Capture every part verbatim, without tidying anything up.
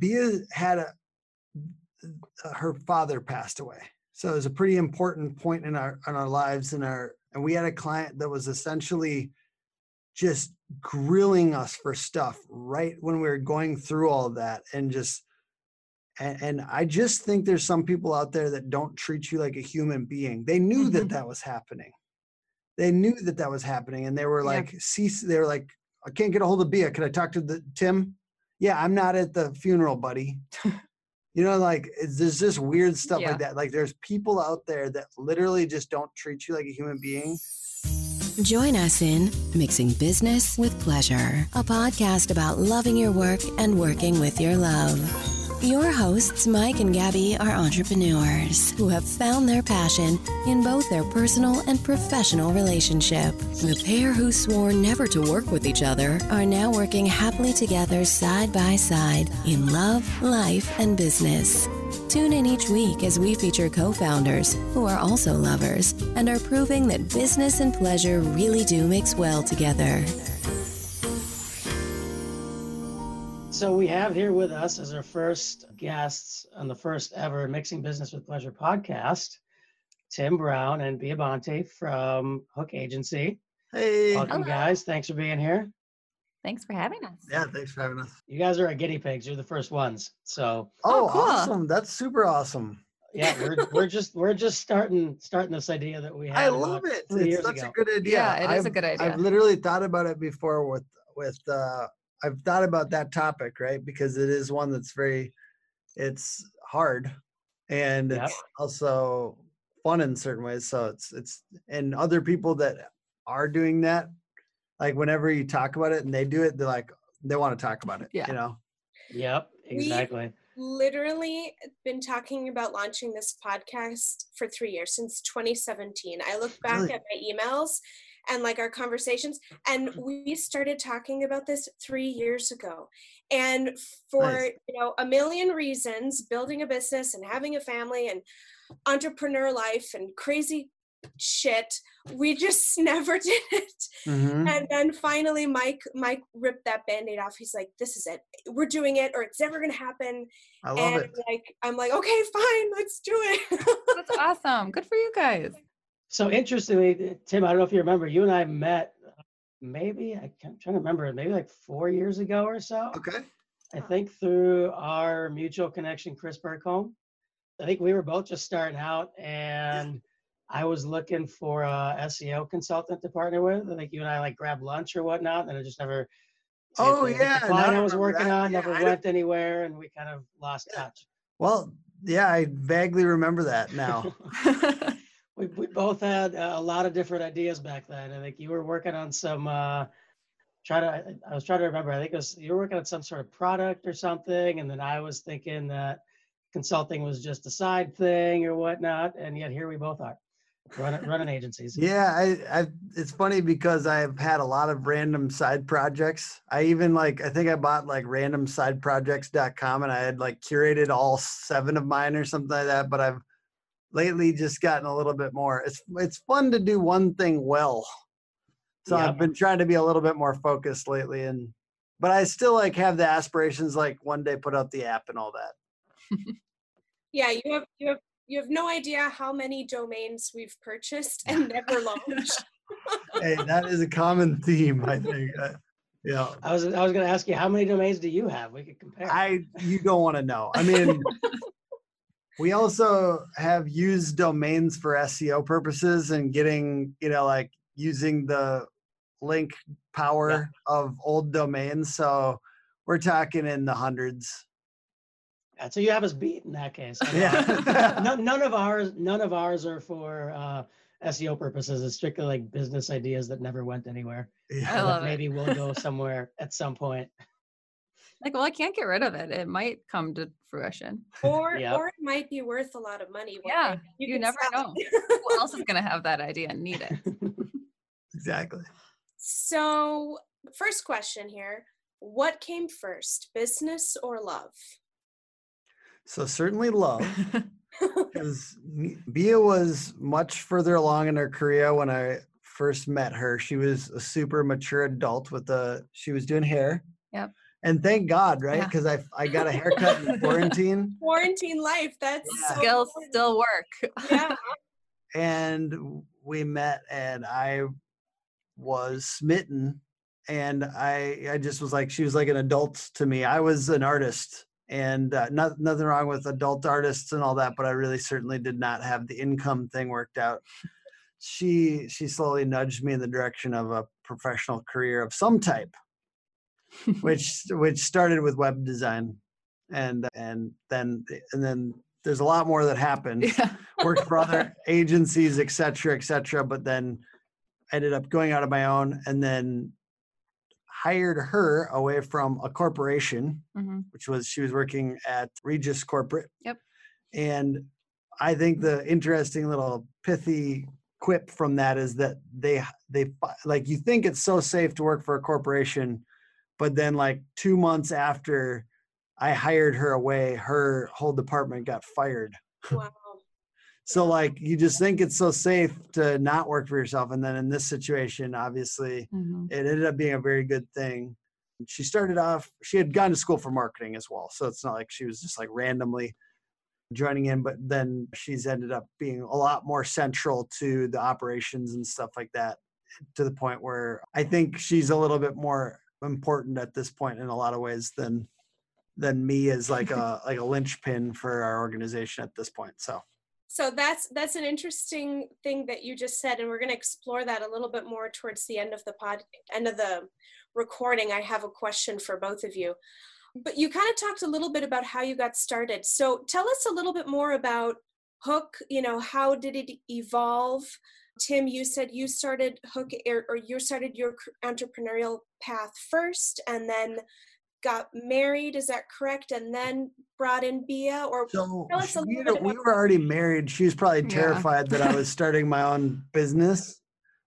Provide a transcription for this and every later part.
Bea had a, her father passed away. So it was a pretty important point in our, in our lives, and our, and we had a client that was essentially just grilling us for stuff right when we were going through all that. And just, and, and I just think there's some people out there that don't treat you like a human being. They knew mm-hmm. that that was happening. They knew that that was happening. And they were like, yeah. they were like, I can't get a hold of Bea. Can I talk to the Tim? Yeah, I'm not at the funeral, buddy. You know, like, there's this weird stuff yeah. like that. Like, there's people out there that literally just don't treat you like a human being. Join us in Mixing Business with Pleasure, a podcast about loving your work and working with your love. Your hosts, Mike and Gabby, are entrepreneurs who have found their passion in both their personal and professional relationship. The pair who swore never to work with each other are now working happily together side by side in love, life, and business. Tune in each week as we feature co-founders who are also lovers and are proving that business and pleasure really do mix well together. So we have here with us as our first guests on the first ever Mixing Business with Pleasure podcast, Tim Brown and Bea Bonte from Hook Agency. Hey. Welcome, Hello. guys. Thanks for being here. Thanks for having us. Yeah, thanks for having us. You guys are our guinea pigs. You're the first ones. So Oh, oh cool. awesome. That's super awesome. Yeah, we're we're just we're just starting starting this idea that we had. I love it. It's such ago. a good idea. Yeah, it I've, is a good idea. I've literally thought about it before with with uh I've thought about that topic, right? Because it is one that's very, it's hard, and yep. it's also fun in certain ways. So it's, it's, and other people that are doing that, like whenever you talk about it and they do it, they're like, they want to talk about it, yeah. you know? Yep, exactly. We've literally been talking about launching this podcast for three years, since twenty seventeen. I look back really? at my emails and like our conversations, and we started talking about this three years ago. And for nice. you know a million reasons, building a business and having a family and entrepreneur life and crazy shit, we just never did it. Mm-hmm. And then finally Mike Mike ripped that band-aid off. He's like, this is it, we're doing it, or it's never gonna happen. I love and it. like I'm like, okay, fine, let's do it. That's awesome. Good for you guys. So interestingly, Tim, I don't know if you remember, you and I met maybe, I'm trying to remember, maybe like four years ago or so. Okay. I think through our mutual connection, Chris Burkholm. I think we were both just starting out, and I was looking for a S E O consultant to partner with. I think you and I like grabbed lunch or whatnot, and I just never... Oh, yeah. The client I was working on never went anywhere, and we kind of lost touch. Well, yeah, I vaguely remember that now. We, we both had uh, a lot of different ideas back then. I think you were working on some, uh, try to, I was trying to remember, I think it was, you were working on some sort of product or something. And then I was thinking that consulting was just a side thing or whatnot. And yet here we both are running, running agencies. Yeah. I, I, it's funny because I've had a lot of random side projects. I even like, I think I bought like random side projects dot com, and I had like curated all seven of mine or something like that. But I've lately just gotten a little bit more. It's it's fun to do one thing well. So yeah. I've been trying to be a little bit more focused lately, and but I still like have the aspirations, like one day put out the app and all that. Yeah, you have you have you have no idea how many domains we've purchased and never launched. Hey, that is a common theme, I think. Uh, yeah. I was I was going to ask you, how many domains do you have? We could compare. I you don't want to know. I mean, we also have used domains for S E O purposes and getting, you know, like using the link power yeah. of old domains. So we're talking in the hundreds. And so you have us beat in that case. Yeah. no, none of ours, none of ours are for uh, S E O purposes. It's strictly like business ideas that never went anywhere. Yeah. I love maybe it. We'll go somewhere at some point. Like, well, I can't get rid of it. It might come to fruition. Or yep. or it might be worth a lot of money. Yeah, you, you never know. Who else is going to have that idea and need it? Exactly. So first question here, what came first, business or love? So certainly love, because Bea was much further along in her career when I first met her. She was a super mature adult with a, she was doing hair. Yep. And thank God, right? Because yeah. I I got a haircut in quarantine. Quarantine life. That's yeah. so skills important. Still work. Yeah. And we met, and I was smitten, and I I just was like, she was like an adult to me. I was an artist, and uh, not, nothing wrong with adult artists and all that, but I really certainly did not have the income thing worked out. She she slowly nudged me in the direction of a professional career of some type. which which started with web design, and and then and then there's a lot more that happened. Yeah. Worked for other agencies, et cetera, et cetera. But then ended up going out on my own, and then hired her away from a corporation, mm-hmm. which was she was working at Regis Corporate. Yep. And I think the interesting little pithy quip from that is that they they like you think it's so safe to work for a corporation. But then like two months after I hired her away, her whole department got fired. Wow. So like you just think it's so safe to not work for yourself. And then in this situation, obviously, mm-hmm. it ended up being a very good thing. She started off, she had gone to school for marketing as well. So it's not like she was just like randomly joining in. But then she's ended up being a lot more central to the operations and stuff like that, to the point where I think she's a little bit more important at this point in a lot of ways than than me as like a like a linchpin for our organization at this point. So so that's that's an interesting thing that you just said, and we're going to explore that a little bit more towards the end of the pod end of the recording. I have a question for both of you, but you kind of talked a little bit about how you got started. So tell us a little bit more about Hook. You know, how did it evolve? Tim, you said you started Hook, or you started your entrepreneurial path first, and then got married. Is that correct? And then brought in Bia, or so tell us a little bit. We were already married. She was probably terrified yeah. that I was starting my own business.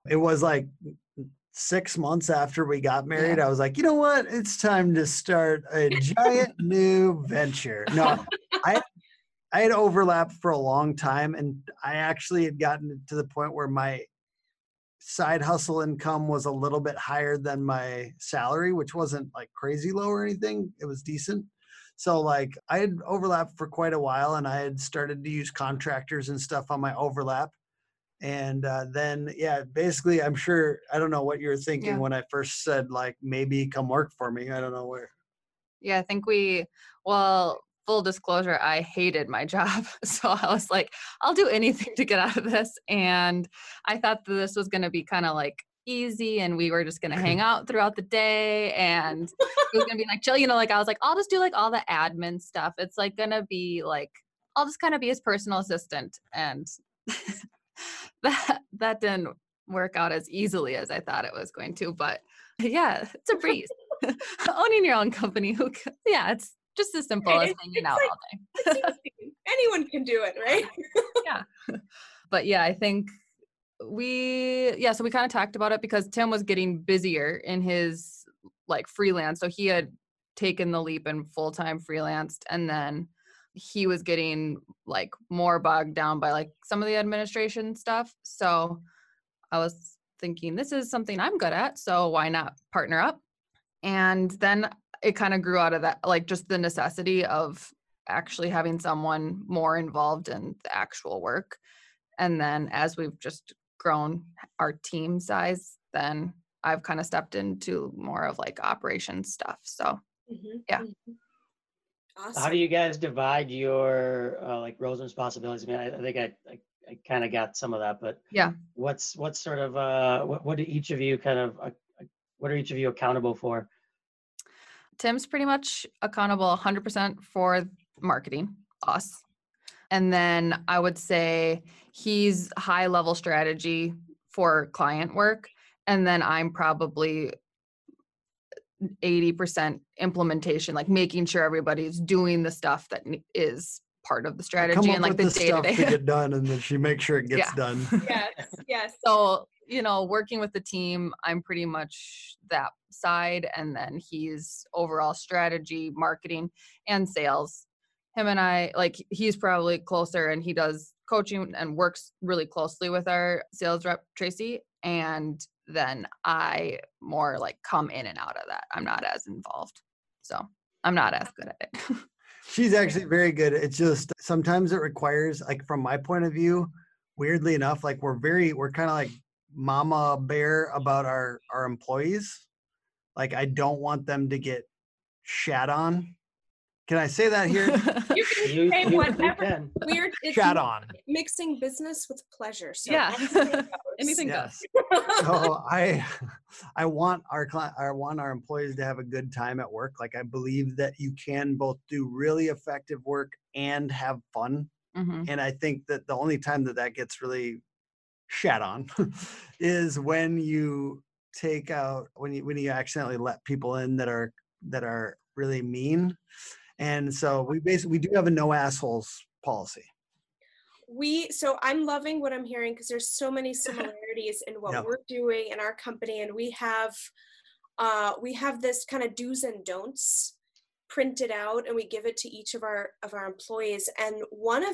It was like six months after we got married. Yeah. I was like, you know what? It's time to start a giant new venture. No, I. I had overlapped for a long time, and I actually had gotten to the point where my side hustle income was a little bit higher than my salary, which wasn't like crazy low or anything. It was decent. So like I had overlapped for quite a while, and I had started to use contractors and stuff on my overlap. And uh, then, yeah, basically I'm sure, I don't know what you were thinking yeah. when I first said like, maybe come work for me. I don't know where. Yeah, I think we, well, full disclosure, I hated my job. So I was like, I'll do anything to get out of this. And I thought that this was going to be kind of like easy, and we were just going to hang out throughout the day. And it was going to be like chill, you know, like I was like, I'll just do like all the admin stuff. It's like going to be like, I'll just kind of be his personal assistant. And that, that didn't work out as easily as I thought it was going to. But yeah, it's a breeze. Owning your own company. Who, yeah, it's just as simple as hanging out all day. Anyone can do it, right? Yeah. But yeah, I think we, yeah, so we kind of talked about it because Tim was getting busier in his like freelance. So he had taken the leap and full-time freelanced. And then he was getting like more bogged down by like some of the administration stuff. So I was thinking, this is something I'm good at. So why not partner up? And then it kind of grew out of that, like just the necessity of actually having someone more involved in the actual work. And then as we've just grown our team size, then I've kind of stepped into more of like operations stuff. So mm-hmm. yeah. Awesome. How do you guys divide your uh, like roles and responsibilities? I mean, I, I think I, I, I kind of got some of that, but yeah. What's, what's sort of, uh, what, what do each of you kind of, uh, what are each of you accountable for? Tim's pretty much accountable one hundred percent for marketing, us. And then I would say he's high level strategy for client work. And then I'm probably eighty percent implementation, like making sure everybody's doing the stuff that is part of the strategy. Come up and like with the day to day stuff to get done, and then she makes sure it gets yeah. done. Yes, yes. So, you know, working with the team, I'm pretty much that side. And then he's overall strategy, marketing, and sales. Him and I, like, he's probably closer, and he does coaching and works really closely with our sales rep, Tracy. And then I more like come in and out of that. I'm not as involved. So I'm not as good at it. She's actually very good. It's just sometimes it requires, like from my point of view, weirdly enough, like we're very, we're kind of like mama bear about our, our employees. Like I don't want them to get shat on. Can I say that here? You can you, say you, whatever. You can. Weird. It's shat on. Mixing business with pleasure. So yeah. Anything goes. Anything yes. goes. So I, I want our client, I want our employees to have a good time at work. Like I believe that you can both do really effective work and have fun. Mm-hmm. And I think that the only time that that gets really shat on is when you take out, when you when you accidentally let people in that are that are really mean. And so we basically, we do have a no assholes policy. We, so I'm loving what I'm hearing because there's so many similarities in what yep. we're doing in our company. And we have, uh, we have this kind of do's and don'ts printed out and we give it to each of our, of our employees. And one of,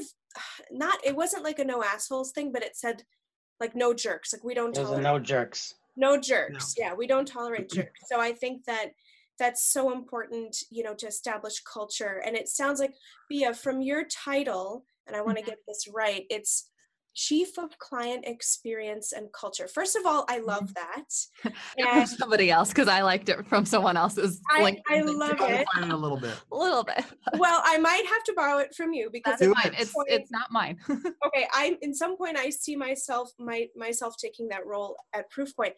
not, it wasn't like a no assholes thing, but it said like no jerks. Like we don't tolerate. No jerks. No jerks. No. Yeah. We don't tolerate jerks. So I think that that's so important, you know, to establish culture. And it sounds like, Bea, from your title, and I want to get this right, it's Chief of Client Experience and Culture. First of all, I love that. And somebody else, because I liked it from someone else's. I, LinkedIn I love it. it. A little bit. A little bit. Well, I might have to borrow it from you because it's mine. It's, it's not mine. Okay, I in some point I see myself my myself taking that role at Proofpoint.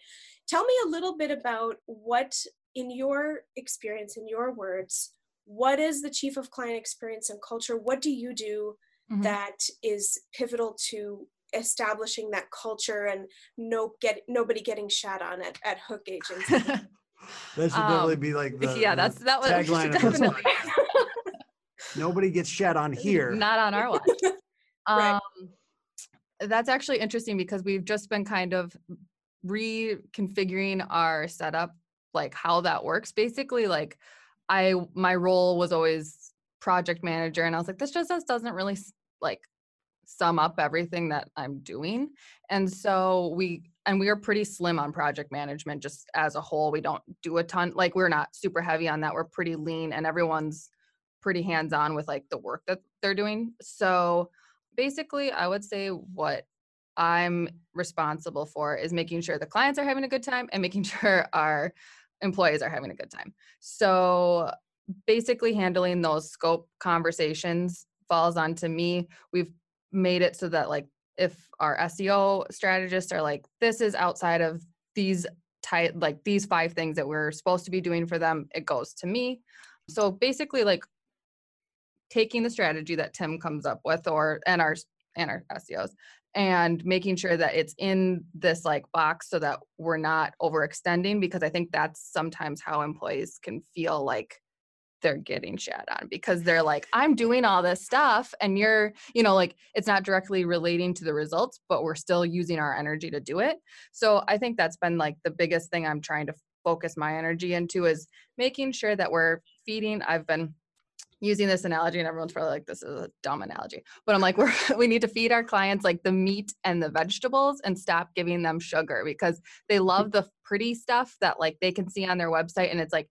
Tell me a little bit about what, in your experience, in your words, what is the Chief of Client Experience and Culture? What do you do mm-hmm. that is pivotal to establishing that culture and no get nobody getting shat on at, at Hook Agency? That should probably um, be like the, yeah, the that's that was tagline definitely. Nobody gets shat on here. Not on our watch. Right. Um, that's actually interesting because we've just been kind of reconfiguring our setup, like how that works. Basically, like I, my role was always project manager. And I was like, this just doesn't really like sum up everything that I'm doing. And so we, and we are pretty slim on project management, just as a whole. We don't do a ton, like we're not super heavy on that. We're pretty lean and everyone's pretty hands-on with like the work that they're doing. So basically I would say what I'm responsible for is making sure the clients are having a good time and making sure our employees are having a good time. So basically handling those scope conversations falls onto me. We've made it so that like if our S E O strategists are like, this is outside of these type, like these five things that we're supposed to be doing for them, it goes to me. So basically like taking the strategy that Tim comes up with or and our and our S E Os and making sure that it's in this like box so that we're not overextending, because I think that's sometimes how employees can feel like they're getting shat on, because they're like, I'm doing all this stuff and you're, you know, like it's not directly relating to the results, but we're still using our energy to do it. So I think that's been like the biggest thing I'm trying to focus my energy into is making sure that we're feeding. I've been using this analogy and everyone's probably like, this is a dumb analogy, but I'm like, we're, we need to feed our clients like the meat and the vegetables and stop giving them sugar, because they love the pretty stuff that like they can see on their website. And it's like,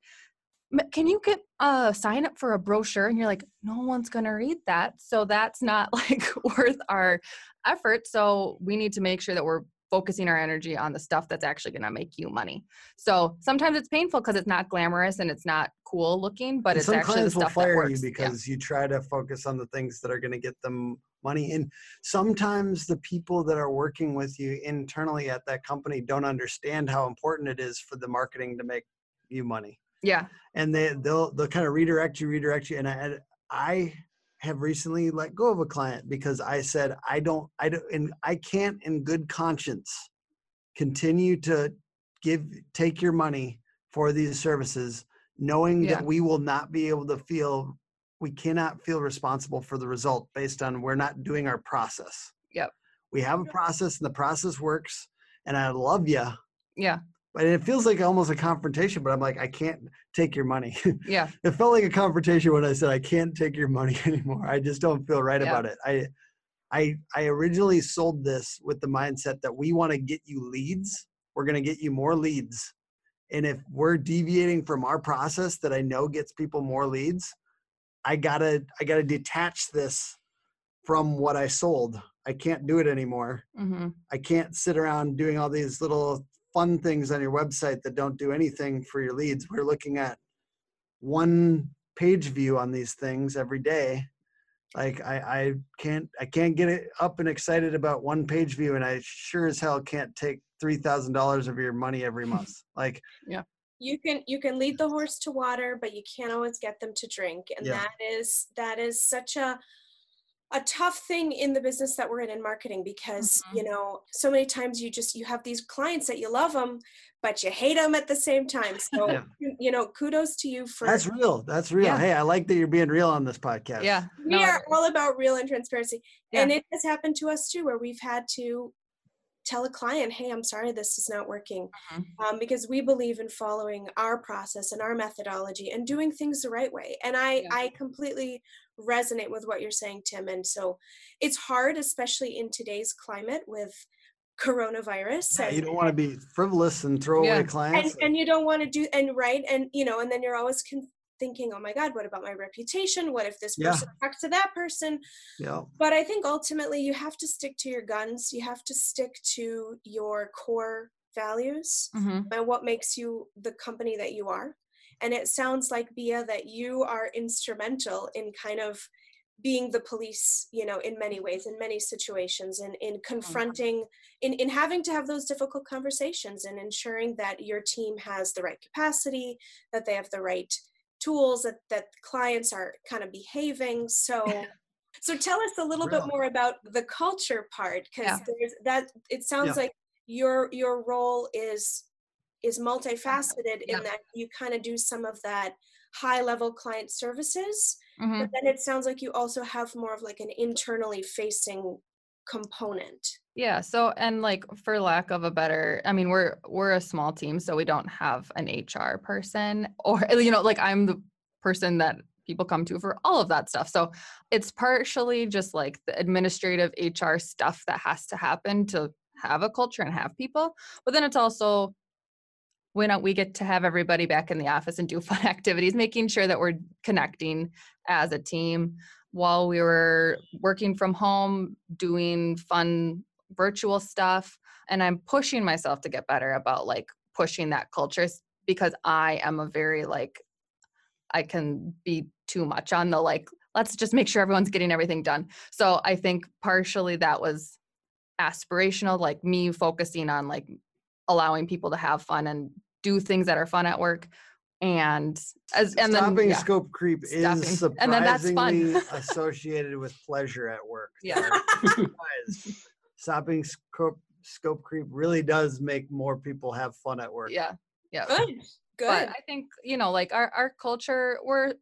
can you get a uh, sign up for a brochure? And you're like, no one's going to read that. So that's not like worth our effort. So we need to make sure that we're focusing our energy on the stuff that's actually going to make you money. So sometimes it's painful because it's not glamorous and it's not cool looking, but and it's actually the stuff that works. You because yeah. you try to focus on the things that are going to get them money. And sometimes the people that are working with you internally at that company don't understand how important it is for the marketing to make you money. Yeah. And they, they'll, they'll kind of redirect you, redirect you. And I, I have recently let go of a client because I said, I don't, I don't, and I can't in good conscience continue to give, take your money for these services, knowing yeah. that we will not be able to feel, we cannot feel responsible for the result based on we're not doing our process. Yep. We have a process and the process works and I love you. Yeah. But it feels like almost a confrontation, but I'm like, I can't take your money. Yeah. It felt like a confrontation when I said, I can't take your money anymore. I just don't feel right yeah. about it. I, I, I originally sold this with the mindset that we want to get you leads. We're going to get you more leads And if we're deviating from our process that I know gets people more leads, I gotta, I gotta detach this from what I sold. I can't do it anymore. Mm-hmm. I can't sit around doing all these little fun things on your website that don't do anything for your leads. We're looking at one page view on these things every day. Like I, I can't, I can't get it up and excited about one page view, and I sure as hell can't take three thousand dollars of your money every month. Like, yeah, you can, you can lead the horse to water, but you can't always get them to drink. And yeah. that is, that is such a, a tough thing in the business that we're in, in marketing, because, mm-hmm. you know, so many times you just, you have these clients that you love them, but you hate them at the same time. So, yeah. you know, kudos to you for. That's real. That's real. Yeah. Hey, I like that you're being real on this podcast. Yeah. We no, are all about real and transparency. Yeah. And it has happened to us too, where we've had to tell a client, hey, I'm sorry, this is not working. Mm-hmm. um, because we believe in following our process and our methodology and doing things the right way. And I, yeah. I completely resonate with what you're saying, Tim. And so it's hard, especially in today's climate with coronavirus. Yeah, and, you don't want to be frivolous and throw yeah. away clients. And, and you don't want to do, and right. And, you know, and then you're always con- thinking, oh my God, what about my reputation? What if this person yeah. talks to that person? Yeah. But I think ultimately you have to stick to your guns. You have to stick to your core values mm-hmm. and what makes you the company that you are. And it sounds like, Bea, that you are instrumental in kind of being the police, you know, in many ways, in many situations, and in confronting, in, in having to have those difficult conversations and ensuring that your team has the right capacity, that they have the right tools, that, that clients are kind of behaving. So, so tell us a little Real. bit more about the culture part, because yeah. that it sounds yeah. like your your role is is multifaceted in yeah. that you kind of do some of that high level client services, mm-hmm. but then it sounds like you also have more of like an internally facing component. Yeah. So, and like for lack of a better, I mean, we're, we're a small team, so we don't have an H R person or, you know, like I'm the person that people come to for all of that stuff. So it's partially just like the administrative H R stuff that has to happen to have a culture and have people, but then it's also when we get to have everybody back in the office and do fun activities, making sure that we're connecting as a team while we were working from home, doing fun virtual stuff. And I'm pushing myself to get better about like pushing that culture, because I am a very like, I can be too much on the like, let's just make sure everyone's getting everything done. So I think partially that was aspirational, like me focusing on like allowing people to have fun and do things that are fun at work, and as and stopping then yeah. scope creep stopping. is surprisingly and then that's fun. associated with pleasure at work. Yeah, stopping scope scope creep really does make more people have fun at work. Yeah, yeah, good, good. But I think you know, like our our culture, we're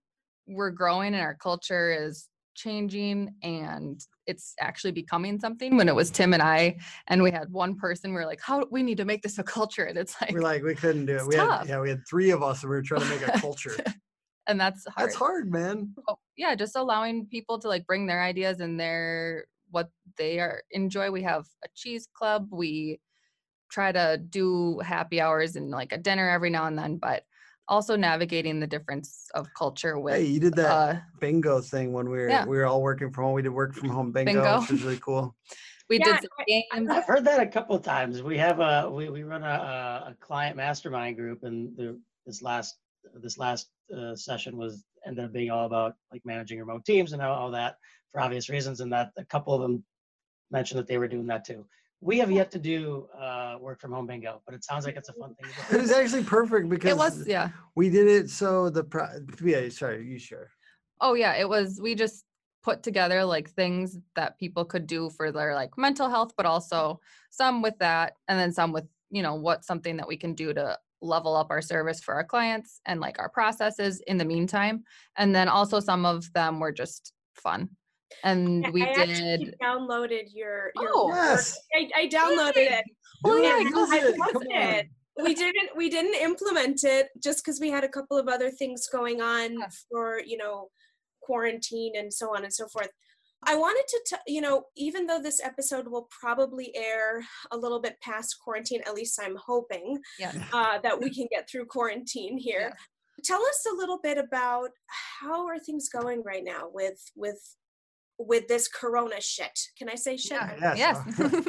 we're growing, and our culture is changing, and it's actually becoming something. When it was Tim and I, and we had one person, we were like, "How we need to make this a culture," and it's like we're like we couldn't do it. We had, yeah, we had three of us, and we were trying to make a culture, and that's hard. That's hard, man. So, yeah, just allowing people to like bring their ideas and their what they are enjoy. We have a cheese club. We try to do happy hours and like a dinner every now and then, but also navigating the difference of culture with. Hey, you did that uh, bingo thing when we were yeah. we were all working from home. We did work from home bingo, bingo. which is really cool. We yeah, did some games. I've heard that a couple of times. We have a we we run a, a client mastermind group, and the, this last this last uh, session was ended up being all about like managing remote teams and all, all that for obvious reasons. And that a couple of them mentioned that they were doing that too. We have yet to do uh, work from home bingo, but it sounds like it's a fun thing. It was actually perfect because it was, yeah. we did it. So the, pro- yeah, sorry, you sure? Oh yeah. It was, we just put together like things that people could do for their like mental health, but also some with that. And then some with, you know, what's something that we can do to level up our service for our clients and like our processes in the meantime. And then also some of them were just fun. And yeah, we I did downloaded your, your oh yes. I, I downloaded Yay. it. Oh yeah, yeah I it. Come it. On. We didn't we didn't implement it just because we had a couple of other things going on yeah. for you know quarantine and so on and so forth. I wanted to, t- you know, even though this episode will probably air a little bit past quarantine, at least I'm hoping yeah. uh, that we can get through quarantine here. Yeah. Tell us a little bit about how are things going right now with with with this corona shit. Can I say shit? Yeah, yes. yes.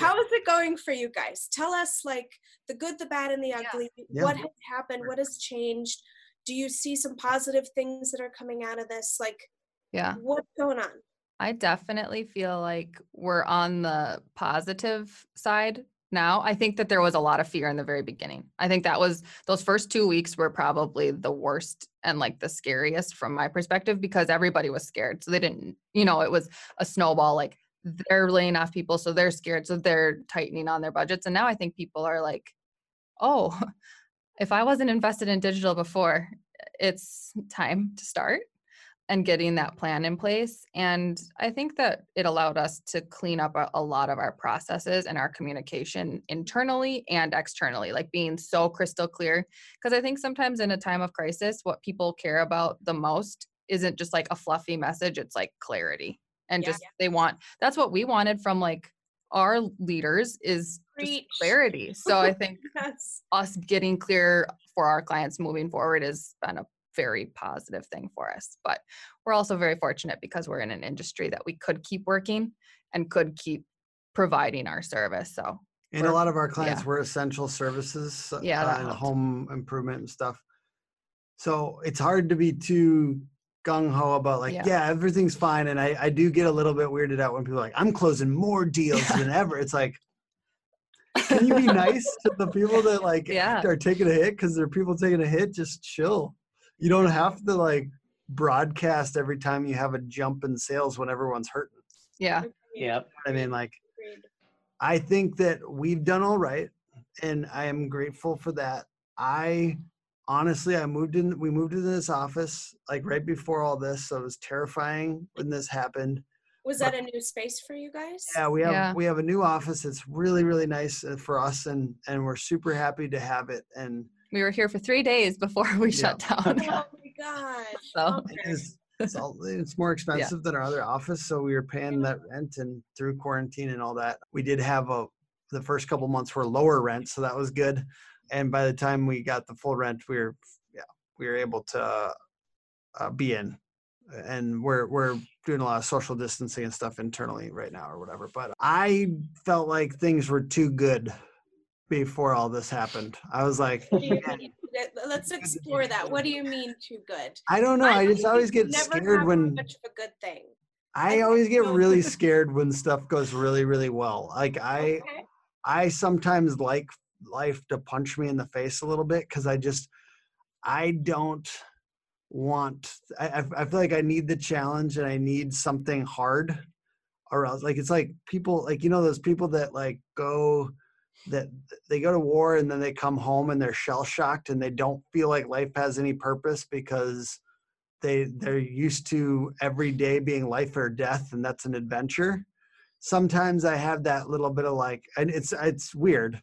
How is it going for you guys? Tell us like the good, the bad, and the ugly. Yeah. What yeah. has happened? What has changed? Do you see some positive things that are coming out of this? Like, yeah, what's going on? I definitely feel like we're on the positive side now. I think that there was a lot of fear in the very beginning. I think that was those first two weeks were probably the worst and like the scariest from my perspective because everybody was scared. So they didn't, you know, it was a snowball, like they're laying off people. So they're scared. So they're tightening on their budgets. And now I think people are like, oh, if I wasn't invested in digital before, it's time to start. And getting that plan in place. And I think that it allowed us to clean up a, a lot of our processes and our communication internally and externally, like being so crystal clear. Because I think sometimes in a time of crisis, what people care about the most isn't just like a fluffy message. It's like clarity and yeah, just yeah. they want, that's what we wanted from like our leaders is just clarity. So I think yes. us getting clear for our clients moving forward has been a very positive thing for us, but we're also very fortunate because we're in an industry that we could keep working and could keep providing our service. So, and a lot of our clients yeah. were essential services, yeah, uh, and home improvement and stuff. So it's hard to be too gung ho about like, yeah. yeah, everything's fine. And I, I do get a little bit weirded out when people are like, I'm closing more deals yeah. than ever. It's like, can you be nice to the people that like yeah. are taking a hit? Because there are people taking a hit. Just chill. You don't have to like broadcast every time you have a jump in sales when everyone's hurting. Yeah. Yeah. I mean, like, I think that we've done all right. And I am grateful for that. I honestly, I moved in, we moved into this office like right before all this. So it was terrifying when this happened. Was that a new space for you guys? Yeah, we have, yeah. we have a new office. It's really, really nice for us. And, and we're super happy to have it. And we were here for three days before we yeah. shut down. Oh my gosh. So okay. it is, it's, all, it's more expensive yeah. than our other office. So we were paying that rent and through quarantine and all that. We did have a, the first couple months were lower rent. So that was good. And by the time we got the full rent, we were, yeah, we were able to uh, be in. And we're, we're doing a lot of social distancing and stuff internally right now or whatever. But I felt like things were too good before all this happened. I was like, let's explore that. What do you mean too good? I don't know. I just always get scared when much of a good thing. I always get really scared when stuff goes really, really well. Like I, okay. I sometimes like life to punch me in the face a little bit. Cause I just, I don't want, I, I feel like I need the challenge and I need something hard or else. Like, it's like people like, you know, those people that like go, that they go to war and then they come home and they're shell shocked and they don't feel like life has any purpose because they they're used to every day being life or death and that's an adventure. Sometimes I have that little bit of like, and it's it's weird.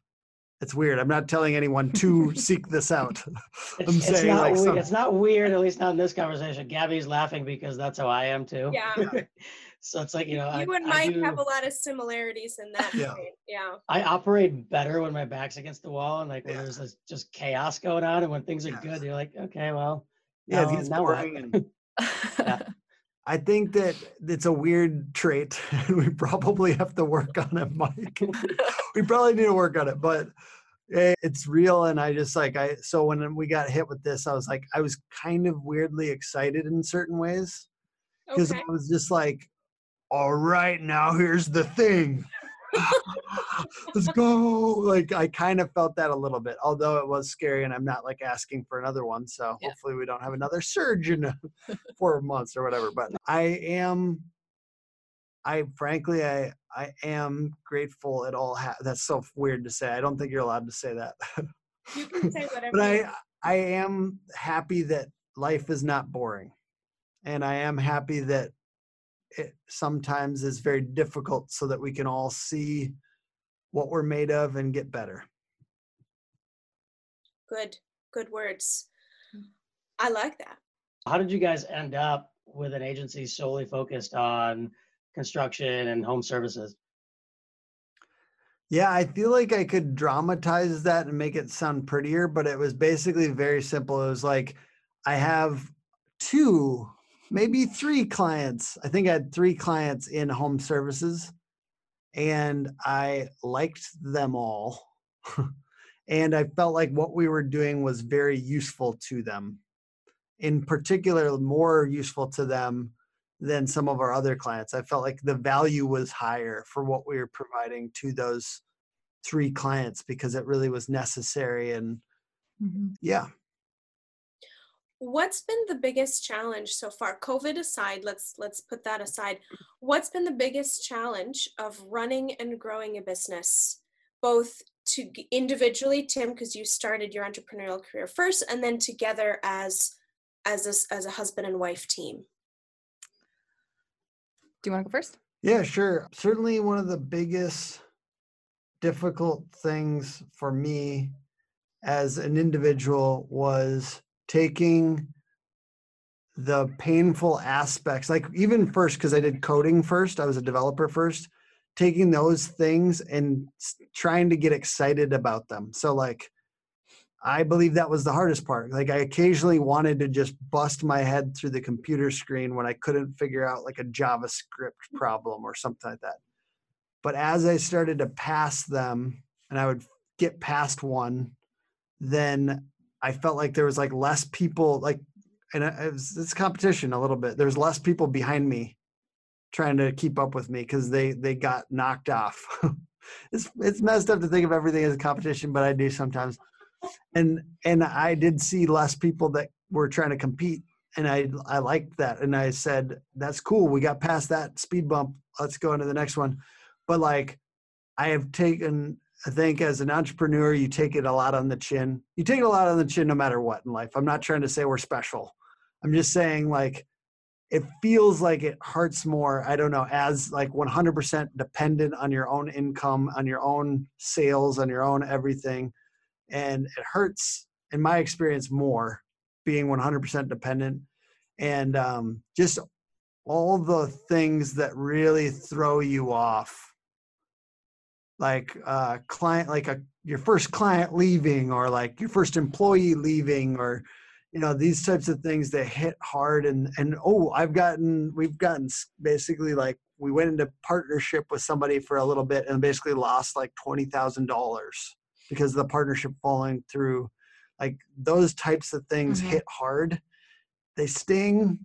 It's weird. I'm not telling anyone to seek this out. I'm it's, saying it's not, like some, it's not weird, at least not in this conversation. Gabby's laughing because that's how I am too. Yeah. So it's like, you know, you I, and Mike do, have a lot of similarities in that. Yeah. yeah. I operate better when my back's against the wall and like when yeah. there's this just chaos going on, and when things are yeah. good, you're like, okay, well, yeah, no, it's now and, yeah. I think that it's a weird trait, and we probably have to work on it, Mike. We probably need to work on it, but it's real. And I just like I so when we got hit with this, I was like, I was kind of weirdly excited in certain ways because okay. I was just like, all right, now here's the thing. Let's go. Like, I kind of felt that a little bit, although it was scary and I'm not like asking for another one. So yeah. hopefully we don't have another surge in four months or whatever. But I am, I frankly, I, I am grateful it all. Ha- That's so weird to say. I don't think you're allowed to say that. You can say whatever. But I, I am happy that life is not boring. And I am happy that it sometimes is very difficult so that we can all see what we're made of and get better. Good, good words. I like that. How did you guys end up with an agency solely focused on construction and home services. Yeah, I feel like I could dramatize that and make it sound prettier, but it was basically very simple. It was like, I have two, maybe three clients. I think I had three clients in home services, and I liked them all. And I felt like what we were doing was very useful to them. In particular, more useful to them than some of our other clients. I felt like the value was higher for what we were providing to those three clients because it really was necessary. And mm-hmm. yeah. What's been the biggest challenge so far? COVID aside, let's let's put that aside. What's been the biggest challenge of running and growing a business, both to individually, Tim, because you started your entrepreneurial career first, and then together as as a, as a husband and wife team? Do you want to go first? Yeah, sure. Certainly one of the biggest difficult things for me as an individual was taking the painful aspects, like even first, because I did coding first, I was a developer first, taking those things and trying to get excited about them. So like, I believe that was the hardest part. Like I occasionally wanted to just bust my head through the computer screen when I couldn't figure out like a JavaScript problem or something like that. But as I started to pass them and I would get past one, then I felt like there was like less people, like, and it was, it's competition a little bit. There's less people behind me trying to keep up with me because they, they got knocked off. It's, it's messed up to think of everything as a competition, but I do sometimes. And and I did see less people that were trying to compete, and I I liked that. And I said, that's cool. We got past that speed bump. Let's go into the next one. But like, I have taken, I think as an entrepreneur, you take it a lot on the chin. You take it a lot on the chin no matter what in life. I'm not trying to say we're special. I'm just saying like, it feels like it hurts more, I don't know, as like one hundred percent dependent on your own income, on your own sales, on your own everything. And it hurts, in my experience, more being one hundred percent dependent, and um, just all the things that really throw you off, like uh, client, like a, your first client leaving, or like your first employee leaving, or you know these types of things that hit hard. And and oh, I've gotten, we've gotten basically like we went into partnership with somebody for a little bit and basically lost like twenty thousand dollars. Because of the partnership falling through, like those types of things mm-hmm. hit hard. They sting,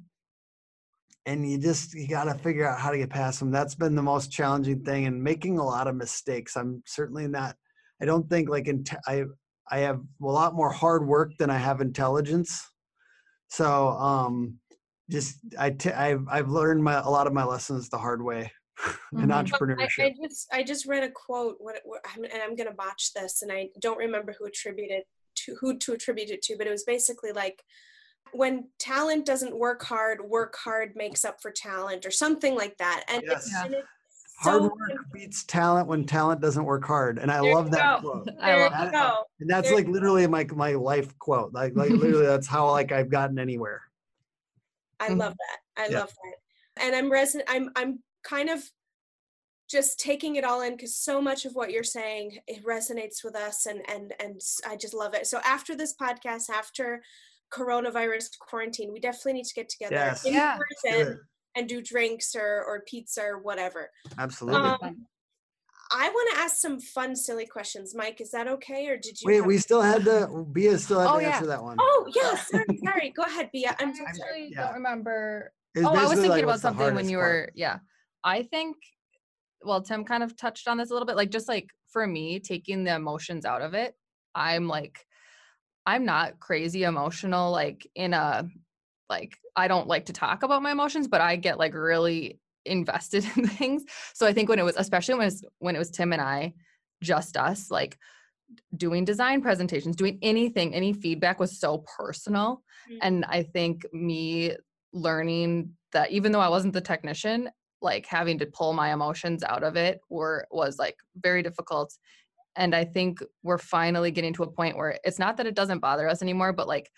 and you just, you got to figure out how to get past them. That's been the most challenging thing, and making a lot of mistakes. I'm certainly not, I don't think like, in te- I, I have a lot more hard work than I have intelligence. So um, just, I t- I've, I've learned my, a lot of my lessons the hard way. An entrepreneurship. I, I just I just read a quote, what, what, and I'm gonna botch this, and I don't remember who attributed to who to attribute it to, but it was basically like, when talent doesn't work hard, work hard makes up for talent, or something like that. And, yes. it, and it's so hard work different. Beats talent when talent doesn't work hard, and I there love that go. Quote. There I love that. Go. And that's there like literally my my life quote. Like like literally, that's how like I've gotten anywhere. I love that. I yeah. love that. And I'm resident. I'm I'm. kind of just taking it all in, because so much of what you're saying, it resonates with us, and and and I just love it. So after this podcast, after coronavirus quarantine, we definitely need to get together yes. in yeah. person and do drinks or or pizza or whatever. Absolutely. Um, I want to ask some fun, silly questions. Mike, is that okay, or did you? Wait, we still had to. Bia still had oh, to yeah. answer that one. Oh yeah, sorry, sorry. Go ahead, Bia. I'm I actually yeah. don't remember. Oh, I was thinking like, about something when you were part? yeah. I think, well, Tim kind of touched on this a little bit, like just like for me, taking the emotions out of it. I'm like, I'm not crazy emotional, like in a, like, I don't like to talk about my emotions, but I get like really invested in things. So I think when it was, especially when it was, when it was Tim and I, just us, like doing design presentations, doing anything, any feedback was so personal. Mm-hmm. And I think me learning that even though I wasn't the technician, like having to pull my emotions out of it or was like very difficult. And I think we're finally getting to a point where it's not that it doesn't bother us anymore, but like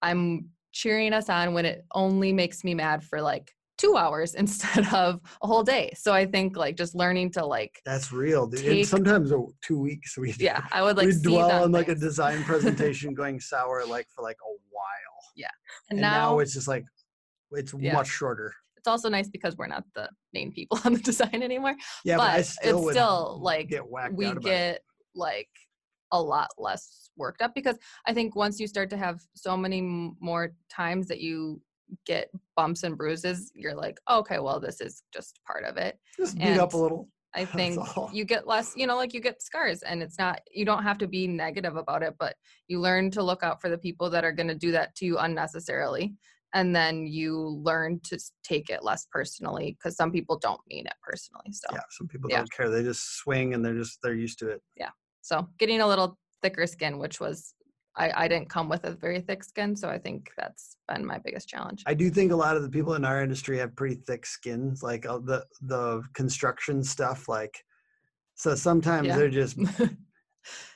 I'm cheering us on when it only makes me mad for like two hours instead of a whole day. So I think like just learning to like, that's real. Dude. Take, and sometimes two weeks. We yeah, I would like we dwell on things. Like a design presentation going sour, like for like a while. Yeah. And, and now, now it's just like, it's yeah. much shorter. It's also nice because we're not the main people on the design anymore. Yeah, but, but I still it's would still like, get we get it. Like a lot less worked up, because I think once you start to have so many more times that you get bumps and bruises, you're like, oh, okay, well, this is just part of it. Just beat and up a little. I think you get less, you know, like you get scars, and it's not, you don't have to be negative about it, but you learn to look out for the people that are going to do that to you unnecessarily. And then you learn to take it less personally, because some people don't mean it personally. So yeah, some people yeah. don't care. They just swing and they're just, they're used to it. Yeah. So getting a little thicker skin, which was, I, I didn't come with a very thick skin. So I think that's been my biggest challenge. I do think a lot of the people in our industry have pretty thick skins, like uh, the, the construction stuff. Like, so sometimes yeah. they're just,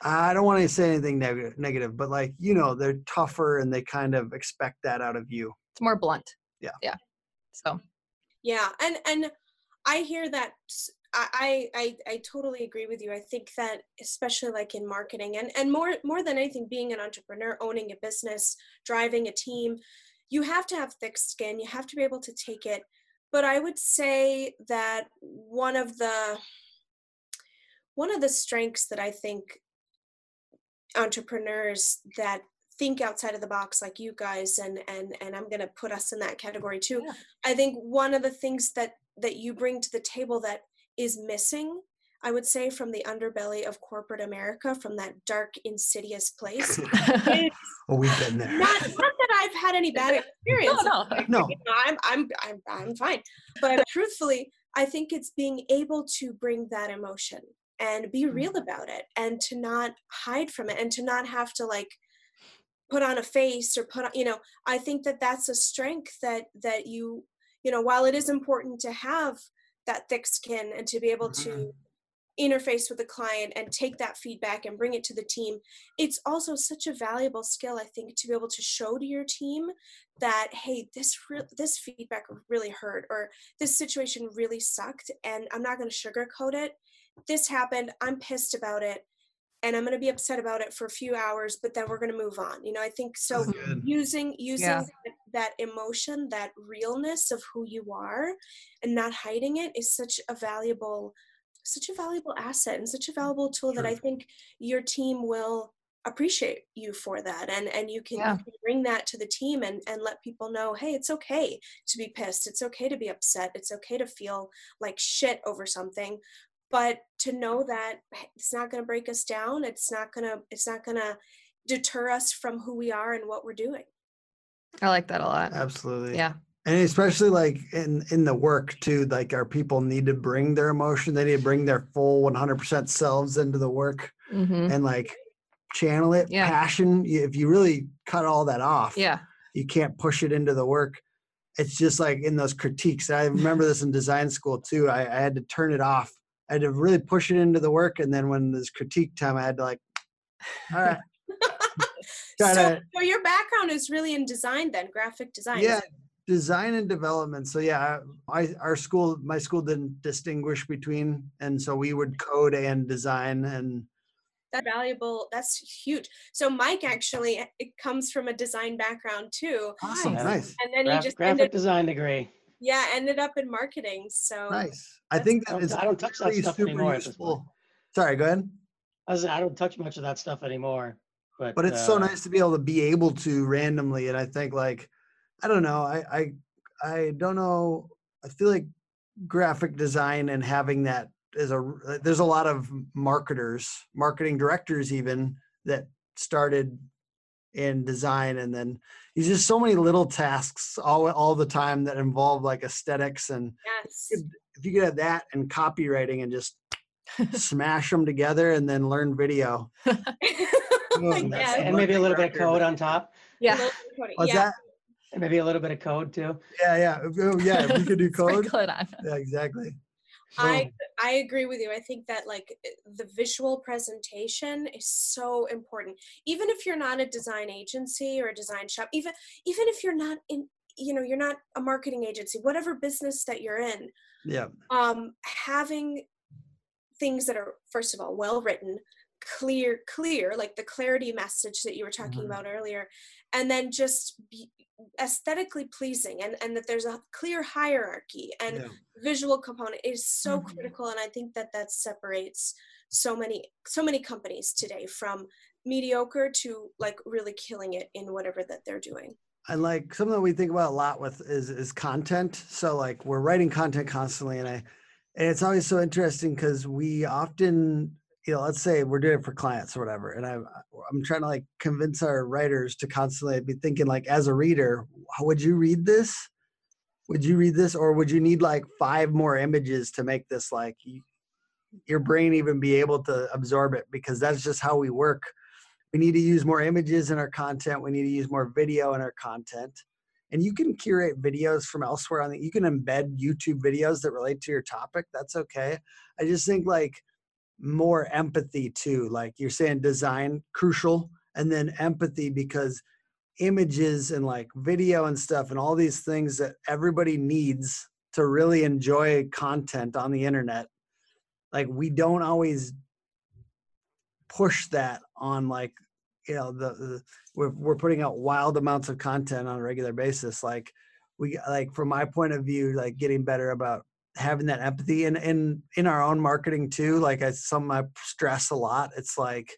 I don't want to say anything neg- negative, but like, you know, they're tougher and they kind of expect that out of you. It's more blunt. Yeah. Yeah. So. Yeah. And, and I hear that. I, I, I totally agree with you. I think that especially like in marketing and, and more, more than anything, being an entrepreneur, owning a business, driving a team, you have to have thick skin. You have to be able to take it. But I would say that one of the, one of the strengths that I think entrepreneurs that think outside of the box like you guys, and, and, and I'm going to put us in that category too. Yeah. I think one of the things that, that you bring to the table that is missing, I would say, from the underbelly of corporate America, from that dark, insidious place. Oh, we've been there. Not, not that I've had any bad experience. No, no, no. I'm, I'm, I'm, I'm fine. But truthfully, I think it's being able to bring that emotion and be real about it, and to not hide from it, and to not have to like put on a face or put on, you know, I think that that's a strength that that you, you know, while it is important to have that thick skin and to be able to interface with the client and take that feedback and bring it to the team, it's also such a valuable skill, I think, to be able to show to your team that, hey, this re- this feedback really hurt, or this situation really sucked, and I'm not going to sugarcoat it. This happened, I'm pissed about it, and I'm going to be upset about it for a few hours, but then we're going to move on. You know, I think so. Using using yeah. that, that emotion, that realness of who you are, and not hiding it is such a valuable, such a valuable asset and such a valuable tool sure. that I think your team will appreciate you for that, and and you can, yeah. you can bring that to the team and and let people know, hey, it's okay to be pissed, it's okay to be upset, it's okay to feel like shit over something. But to know that it's not going to break us down, it's not going to, it's not going to deter us from who we are and what we're doing. I like that a lot. Absolutely. Yeah. And especially like in, in the work too, like our people need to bring their emotion. They need to bring their full one hundred percent selves into the work mm-hmm. and like channel it, yeah. passion. If you really cut all that off, yeah, you can't push it into the work. It's just like in those critiques. I remember this in design school too. I, I had to turn it off. I had to really push it into the work. And then when there's critique time, I had to like, all right. so, so your background is really in design then, graphic design. Yeah, design and development. So yeah, I, our school, my school didn't distinguish between. And so we would code and design. And that's valuable. That's huge. So Mike actually, it comes from a design background too. Awesome, and, nice. And then Graf- you just graphic ended- design degree. Yeah, ended up in marketing. So nice. I think that I is I don't touch that stuff anymore. At this point. Sorry, go ahead. I, was, I don't touch much of that stuff anymore. But but it's uh, so nice to be able to be able to randomly. And I think like, I don't know. I I I don't know. I feel like graphic design and having that is a there's a lot of marketers, marketing directors even that started in design, and then there's just so many little tasks all all the time that involve like aesthetics and yes. if, you could, if you could have that and copywriting and just smash them together and then learn video mm, yeah. and maybe a little bit of code on top yeah what's yeah. that and maybe a little bit of code too yeah yeah yeah if you could do code yeah exactly I I agree with you. I think that like the visual presentation is so important. Even if you're not a design agency or a design shop, even even if you're not in you know, you're not a marketing agency, whatever business that you're in. Yeah. Um, having things that are, first of all, well-written, clear, clear, like the clarity message that you were talking mm-hmm. about earlier, and then just be aesthetically pleasing, and, and that there's a clear hierarchy and yeah. visual component is so mm-hmm. critical. And I think that that separates so many, so many companies today from mediocre to like really killing it in whatever that they're doing. And like something that we think about a lot with is, is content. So like we're writing content constantly, and I, and it's always so interesting because we often, you know, let's say we're doing it for clients or whatever. And I'm, I'm trying to like convince our writers to constantly be thinking like, as a reader, would you read this? Would you read this? Or would you need like five more images to make this like your brain even be able to absorb it? Because that's just how we work. We need to use more images in our content. We need to use more video in our content. And you can curate videos from elsewhere on the, you can embed YouTube videos that relate to your topic. That's okay. I just think like more empathy too. Like you're saying, design crucial, and then empathy, because images and like video and stuff and all these things that everybody needs to really enjoy content on the internet. Like we don't always push that on, like, you know, the, the we're, we're putting out wild amounts of content on a regular basis. Like we, like from my point of view, like getting better about having that empathy and in, in our own marketing too. Like I, some, I stress a lot. It's like,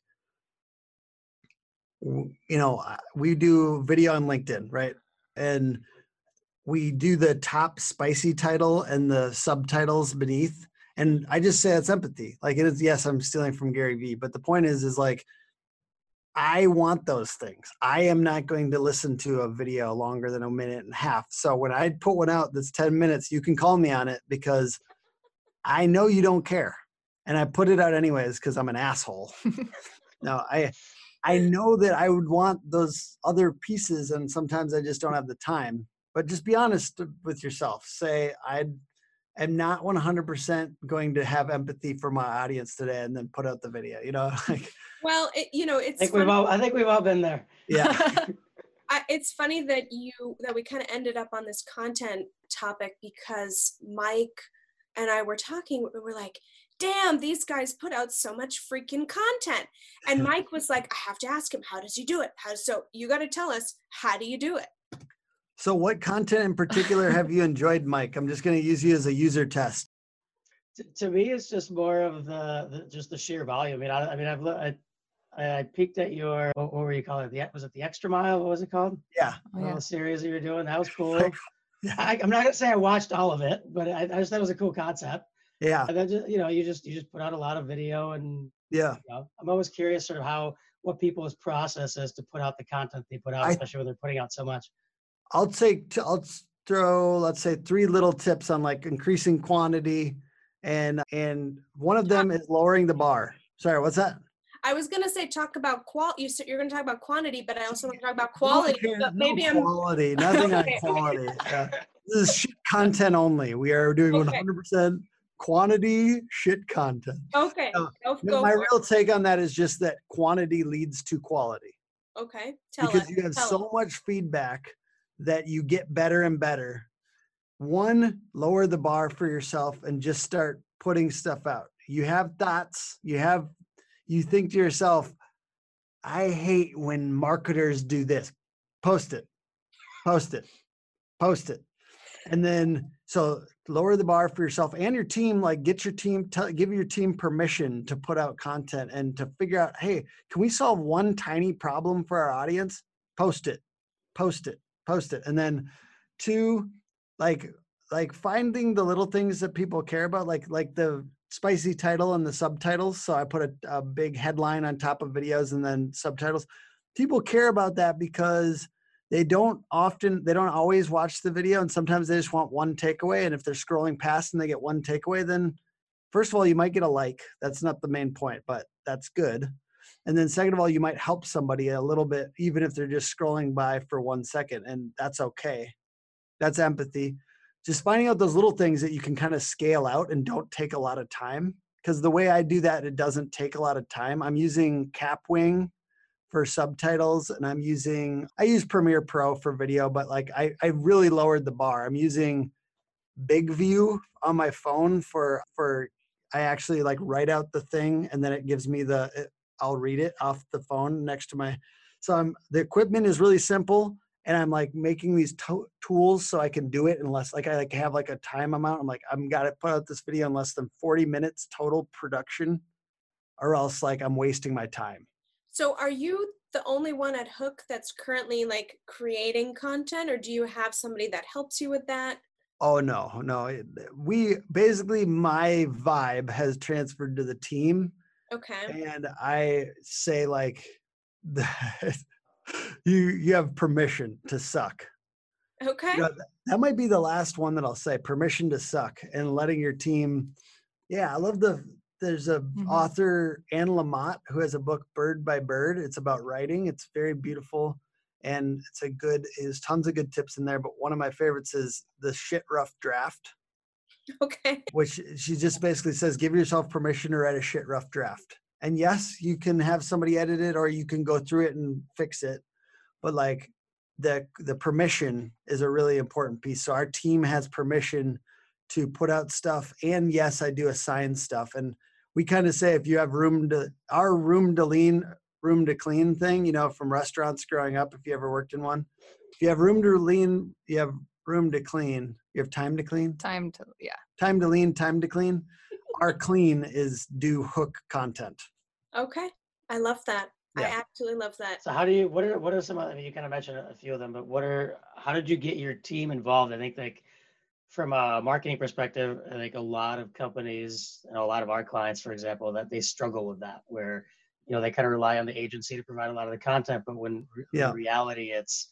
you know, we do video on LinkedIn, right? And we do the top spicy title and the subtitles beneath. And I just say that's empathy. Like it is, yes, I'm stealing from Gary V, but the point is, is like, I want those things. I am not going to listen to a video longer than a minute and a half. So when I put one out that's ten minutes, you can call me on it because I know you don't care. And I put it out anyways because I'm an asshole. No, I, I know that I would want those other pieces, and sometimes I just don't have the time. But just be honest with yourself. Say, I'd I'm not one hundred percent going to have empathy for my audience today, and then put out the video, you know? Like, well, it, you know, it's, I think, we've all, I think we've all been there. Yeah. I, it's funny that you, that we kind of ended up on this content topic, because Mike and I were talking, we were like, damn, these guys put out so much freaking content. And Mike was like, I have to ask him, how does he do it? How, so you got to tell us, how do you do it? So what content in particular have you enjoyed, Mike? I'm just going to use you as a user test. To, to me, it's just more of the, the just the sheer volume. I mean, I, I mean, I've I, I peeked at your, what, what were you calling it? The, was it the Extra Mile? What was it called? Yeah, the yeah. little series that you were doing. That was cool. Yeah. I, I'm not going to say I watched all of it, but I, I just thought it was a cool concept. Yeah. And then just, you know, you just you just put out a lot of video, and yeah, you know, I'm always curious sort of how what people's process is to put out the content they put out, I, especially when they're putting out so much. I'll take, I'll throw, let's say, three little tips on like increasing quantity. And, and one of them is lowering the bar. Sorry, what's that? I was going to say, talk about quality. You said you're going to talk about quantity, but I also want to talk about quality. No, but maybe no quality, I'm... nothing okay. on quality. Uh, this is shit content only. We are doing okay. one hundred percent quantity shit content. Okay. Uh, go, go my real it. take on that is just that quantity leads to quality. Okay. Tell because us. you have Tell so us. much feedback that you get better and better. One, lower the bar for yourself and just start putting stuff out. You have thoughts, you have, you think to yourself, I hate when marketers do this. Post it, post it, post it. And then, so lower the bar for yourself and your team, like get your team, tell, give your team permission to put out content and to figure out, hey, can we solve one tiny problem for our audience? Post it, post it. Post it. And then two, like, like finding the little things that people care about, like, like the spicy title and the subtitles. So I put a, a big headline on top of videos and then subtitles. People care about that because they don't often, they don't always watch the video. And sometimes they just want one takeaway. And if they're scrolling past and they get one takeaway, then first of all, you might get a like. That's not the main point, but that's good. And then second of all, you might help somebody a little bit, even if they're just scrolling by for one second, and that's okay. That's empathy. Just finding out those little things that you can kind of scale out and don't take a lot of time. Because the way I do that, it doesn't take a lot of time. I'm using Capwing for subtitles, and I'm using, I use Premiere Pro for video, but like I, I really lowered the bar. I'm using Big View on my phone for, for I actually like write out the thing and then it gives me the, it, I'll read it off the phone next to my, so I'm, the equipment is really simple, and I'm like making these to tools so I can do it unless like I like have like a time amount. I'm like, I'm got to put out this video in less than forty minutes total production, or else like I'm wasting my time. So are you the only one at Hook that's currently like creating content, or do you have somebody that helps you with that? Oh no, no. We basically, my vibe has transferred to the team. Okay. And I say like, you you have permission to suck. Okay. You know, that might be the last one that I'll say, permission to suck, and letting your team. Yeah, I love the, there's a mm-hmm. author, Anne Lamott, who has a book, Bird by Bird. It's about writing. It's very beautiful. And it's a good, there's tons of good tips in there. But one of my favorites is the shit rough draft. Okay. Which she just basically says, give yourself permission to write a shit rough draft. And yes, you can have somebody edit it, or you can go through it and fix it. But like the, the permission is a really important piece. So our team has permission to put out stuff. And yes, I do assign stuff. And we kind of say, if you have room to, our room to lean, room to clean thing, you know, from restaurants growing up, if you ever worked in one, if you have room to lean, you have room to clean, you have time to clean, time to, yeah, time to lean, time to clean. Our clean is do Hook content. Okay. I love that. Yeah. I absolutely love that. So how do you, what are, what are some, I mean, you kind of mentioned a few of them, but what are, how did you get your team involved? I think like from a marketing perspective, I think a lot of companies and a lot of our clients, for example, that they struggle with that, where, you know, they kind of rely on the agency to provide a lot of the content, but when yeah. in reality, it's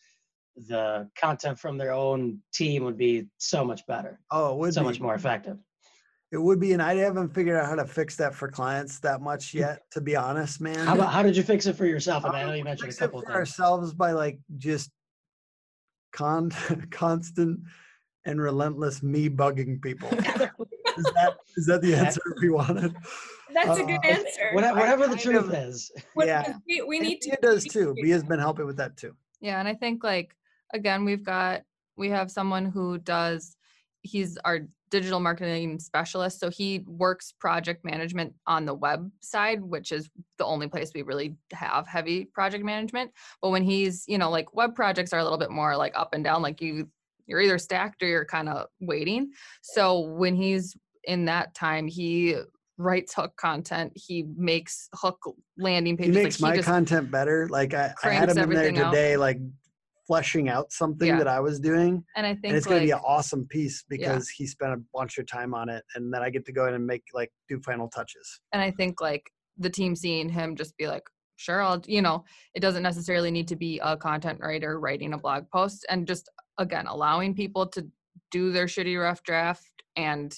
the content from their own team would be so much better. Oh, it would so be. much more effective. It would be, and I haven't figured out how to fix that for clients that much yet, to be honest, man. How, about, how did you fix it for yourself? I, mean, I know you mentioned a couple of things. Ourselves by like just con constant and relentless me bugging people. Is that is that the answer we wanted? That's uh, a good answer. Whatever, whatever the truth of, is. Yeah, we, we need to. It does too. Bea has been helping with that too. Yeah, and I think like again, we've got we have someone who does. He's our digital marketing specialist. So he works project management on the web side, which is the only place we really have heavy project management. But when he's, you know, like web projects are a little bit more like up and down, like you, you're either stacked or you're kind of waiting. So when he's in that time, he writes Hook content. He makes Hook landing pages. He makes like my he content better. Like I, I had him in there today, out. like fleshing out something yeah. that I was doing. And I think and it's like, going to be an awesome piece because yeah. he spent a bunch of time on it, and then I get to go in and make like do final touches. And I think like the team seeing him just be like, sure, I'll, you know, it doesn't necessarily need to be a content writer writing a blog post, and just again, allowing people to do their shitty rough draft and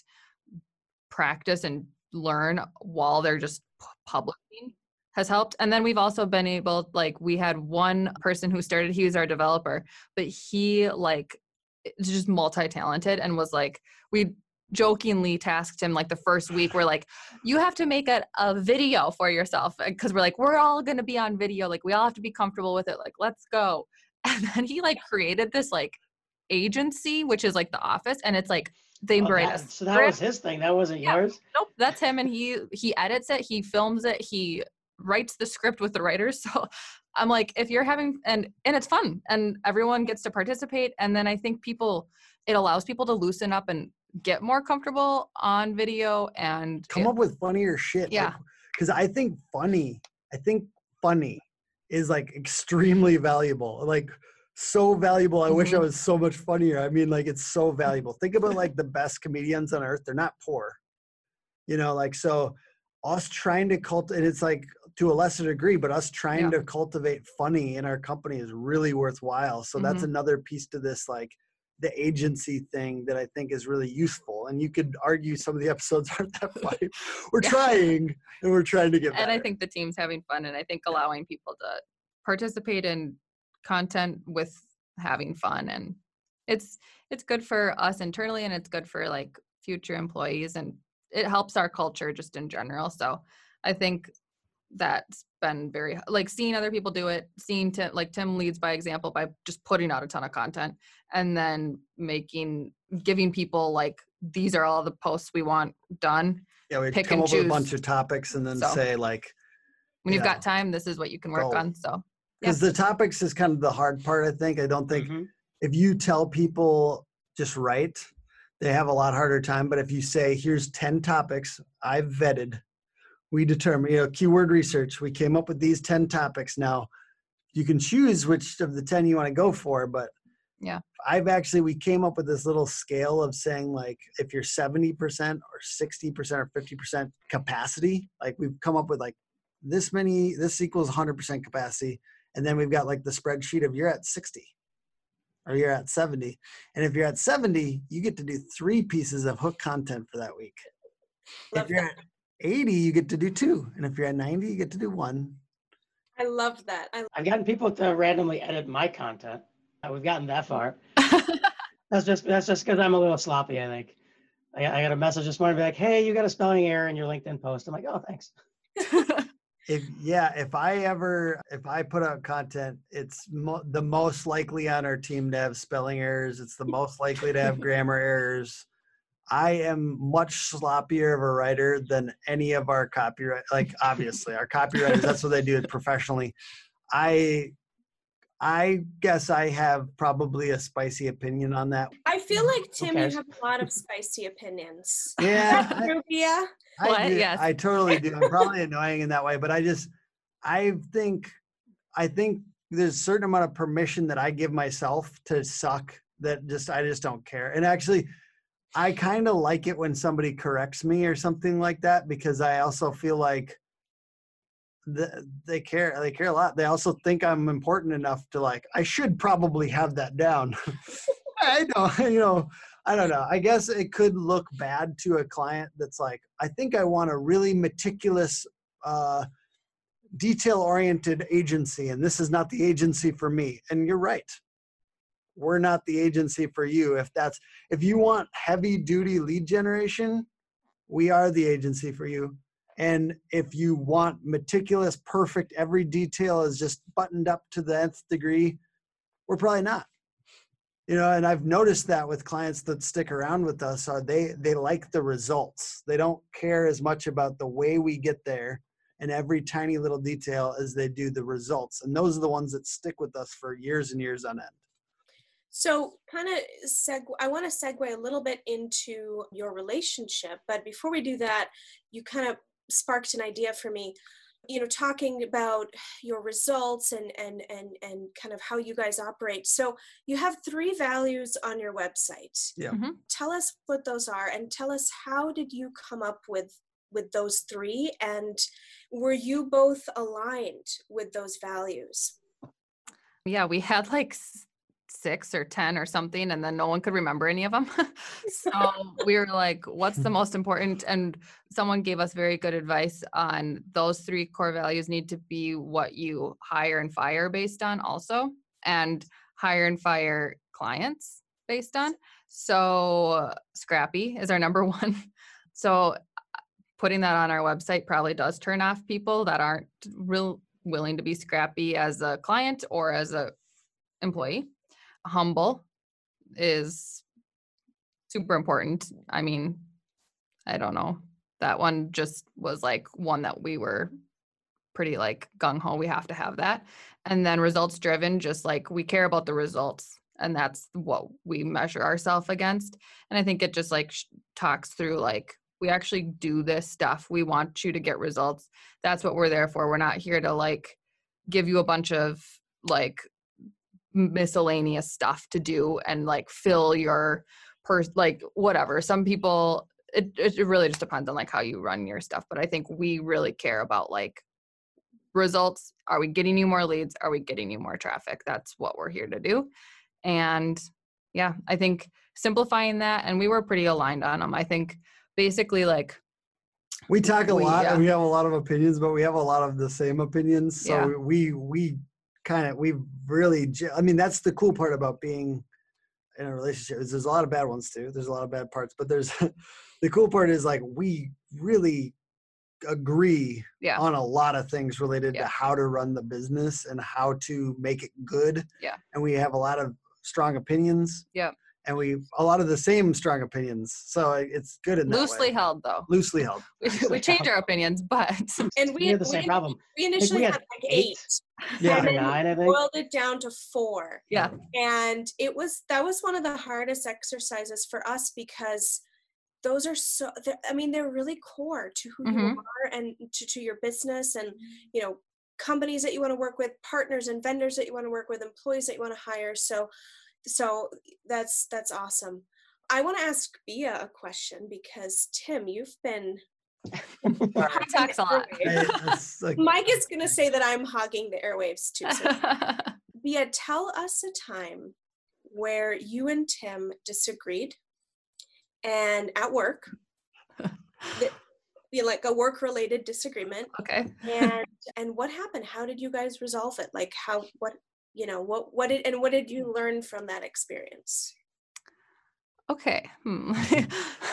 practice and learn while they're just publishing has helped. And then we've also been able, like we had one person who started, he was our developer, but he like is just multi-talented and was like, we jokingly tasked him like the first week, we're like, you have to make a, a video for yourself. Cause we're like, we're all gonna be on video. Like we all have to be comfortable with it. Like, let's go. And then he like created this like agency, which is like The Office. And it's like, they berate oh, us. So that was his thing. That wasn't yeah. yours. Nope. That's him. And he, he edits it. He films it. He writes the script with the writers. So I'm like, if you're having, and, and it's fun and everyone gets to participate. And then I think people, it allows people to loosen up and get more comfortable on video and come it, up with funnier shit. Yeah. Like, Cause I think funny, I think funny is like extremely valuable. Like so valuable. I mm-hmm. wish I was so much funnier. I mean, like it's so valuable. Think about like the best comedians on earth. They're not poor, you know, like, so us trying to cult and it's like, to a lesser degree, but us trying yeah. to cultivate funny in our company is really worthwhile. So mm-hmm. that's another piece to this, like the agency thing that I think is really useful. And you could argue some of the episodes aren't that funny. We're yeah. trying and we're trying to get better. And I think the team's having fun, and I think allowing people to participate in content with having fun. And it's, it's good for us internally, and it's good for like future employees, and it helps our culture just in general. So I think that's been very, like, seeing other people do it, seeing Tim, like Tim leads by example by just putting out a ton of content and then making, giving people like, these are all the posts we want done. Yeah, we pick come and choose. Over a bunch of topics and then so, say like, when you've know, got time, this is what you can work go. on. So, because yeah. the topics is kind of the hard part. I think, I don't think mm-hmm. if you tell people just write, they have a lot harder time. But if you say, here's ten topics I've vetted, we determine, you know, keyword research, we came up with these ten topics. Now you can choose which of the ten you want to go for, but yeah, I've actually, we came up with this little scale of saying like, if you're seventy percent or sixty percent or fifty percent capacity, like we've come up with like this many, this equals one hundred percent capacity. And then we've got like the spreadsheet of you're at sixty or you're at seventy. And if you're at seventy, you get to do three pieces of hook content for that week. Love if you're that. at eighty, you get to do two. And if you're at ninety, you get to do one. I love that. I love I've gotten people to randomly edit my content. We've gotten that far. that's just that's just because I'm a little sloppy, I think. I, I got a message this morning, be like, hey, you got a spelling error in your LinkedIn post. I'm like, oh, thanks. If, yeah, if I ever, if I put out content, it's mo the most likely on our team to have spelling errors. It's the most likely to have grammar errors. I am much sloppier of a writer than any of our copyright, like obviously our copywriters, that's what they do professionally. I, I guess I have probably a spicy opinion on that. I feel like, Tim, okay. you have a lot of spicy opinions. Yeah. I, yeah. I, what? Do, yes. I totally do. I'm probably annoying in that way, but I just, I think, I think there's a certain amount of permission that I give myself to suck that just, I just don't care. And actually I kind of like it when somebody corrects me or something like that, because I also feel like The, they care they care a lot. They also think I'm important enough to like I should probably have that down. I don't you know I don't know I guess it could look bad to a client that's like, I think I want a really meticulous uh detail-oriented agency, and this is not the agency for me. And you're right, we're not the agency for you. If that's if you want heavy duty lead generation, we are the agency for you. And if you want meticulous, perfect, every detail is just buttoned up to the nth degree, we're probably not. You know, and I've noticed that with clients that stick around with us, are they they like the results. They don't care as much about the way we get there and every tiny little detail as they do the results. And those are the ones that stick with us for years and years on end. So kind of seg I want to segue a little bit into your relationship, but before we do that, you kind of sparked an idea for me, you know, talking about your results and, and, and, and kind of how you guys operate. So you have three values on your website. Yeah. Mm-hmm. Tell us what those are and tell us how did you come up with, with those three, and were you both aligned with those values? Yeah, we had like six or ten or something, and then no one could remember any of them. So we were like, what's the most important? And someone gave us very good advice on those three core values need to be what you hire and fire based on also, and hire and fire clients based on. So scrappy is our number one. So putting that on our website probably does turn off people that aren't real willing to be scrappy as a client or as a employee. Humble is super important. I mean, I don't know. That one just was like one that we were pretty like gung-ho. We have to have that. And then results driven, just like we care about the results, and that's what we measure ourselves against. And I think it just like talks through like, we actually do this stuff. We want you to get results. That's what we're there for. We're not here to like give you a bunch of like miscellaneous stuff to do and like fill your purse, like whatever. Some people, it, it really just depends on like how you run your stuff. But I think we really care about like results. Are we getting you more leads? Are we getting you more traffic? That's what we're here to do. And yeah, I think simplifying that, and we were pretty aligned on them. I think basically like we talk a we, lot yeah. and we have a lot of opinions, but we have a lot of the same opinions. So yeah. we, we, kind of we've really I mean that's the cool part about being in a relationship is there's a lot of bad ones too, there's a lot of bad parts, but there's the cool part is like we really agree yeah. on a lot of things related yeah. to how to run the business and how to make it good. Yeah. And we have a lot of strong opinions. Yeah. And we a lot of the same strong opinions. So it's good in that Loosely way. held, though. Loosely held. we, we change our opinions, but. And we, we had the same we, problem. We initially we had, had like eight. eight. Yeah, and nine, I think. Boiled it down to four. Yeah. And it was, that was one of the hardest exercises for us because those are so, I mean, they're really core to who mm-hmm. you are and to, to your business and, you know, companies that you want to work with, partners and vendors that you want to work with, employees that you want to hire. So, So that's that's awesome. I want to ask Bea a question because Tim, you've been he talks a lot. Mike is gonna say that I'm hogging the airwaves too. So. Bea, tell us a time where you and Tim disagreed, and at work, the, you know, like a work-related disagreement. Okay. And and what happened? How did you guys resolve it? Like how what? You know, what, what did, and what did you learn from that experience? Okay. Hmm.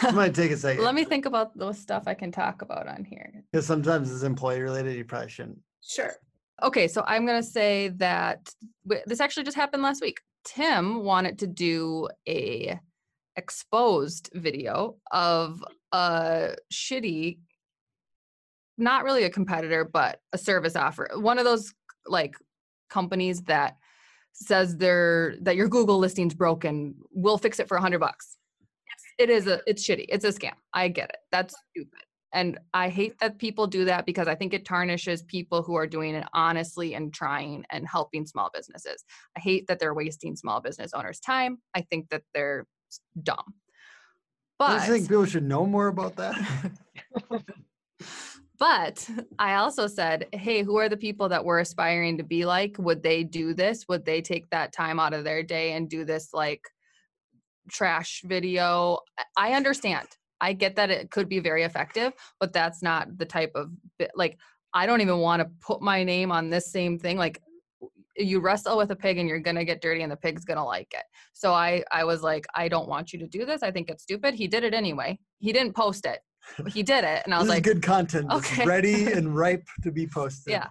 I'm going to take a second. Let me think about those stuff I can talk about on here. Because sometimes it's employee related, you probably shouldn't. Sure. Okay. So I'm going to say that this actually just happened last week. Tim wanted to do a exposed video of a shitty, not really a competitor, but a service offer. One of those like, companies that says they're that your Google listing's broken, we'll fix it for a hundred bucks. It is a, it's shitty. It's a scam. I get it. That's stupid. And I hate that people do that because I think it tarnishes people who are doing it honestly and trying and helping small businesses. I hate that they're wasting small business owners' time. I think that they're dumb. But I think people should know more about that. But I also said, hey, who are the people that we're aspiring to be like? Would they do this? Would they take that time out of their day and do this like trash video? I understand. I get that it could be very effective, but that's not the type of, like, I don't even want to put my name on this same thing. Like you wrestle with a pig and you're going to get dirty and the pig's going to like it. So I, I was like, I don't want you to do this. I think it's stupid. He did it anyway. He didn't post it. He did it, and I was this like, is "Good content, okay. It's ready and ripe to be posted." Yeah.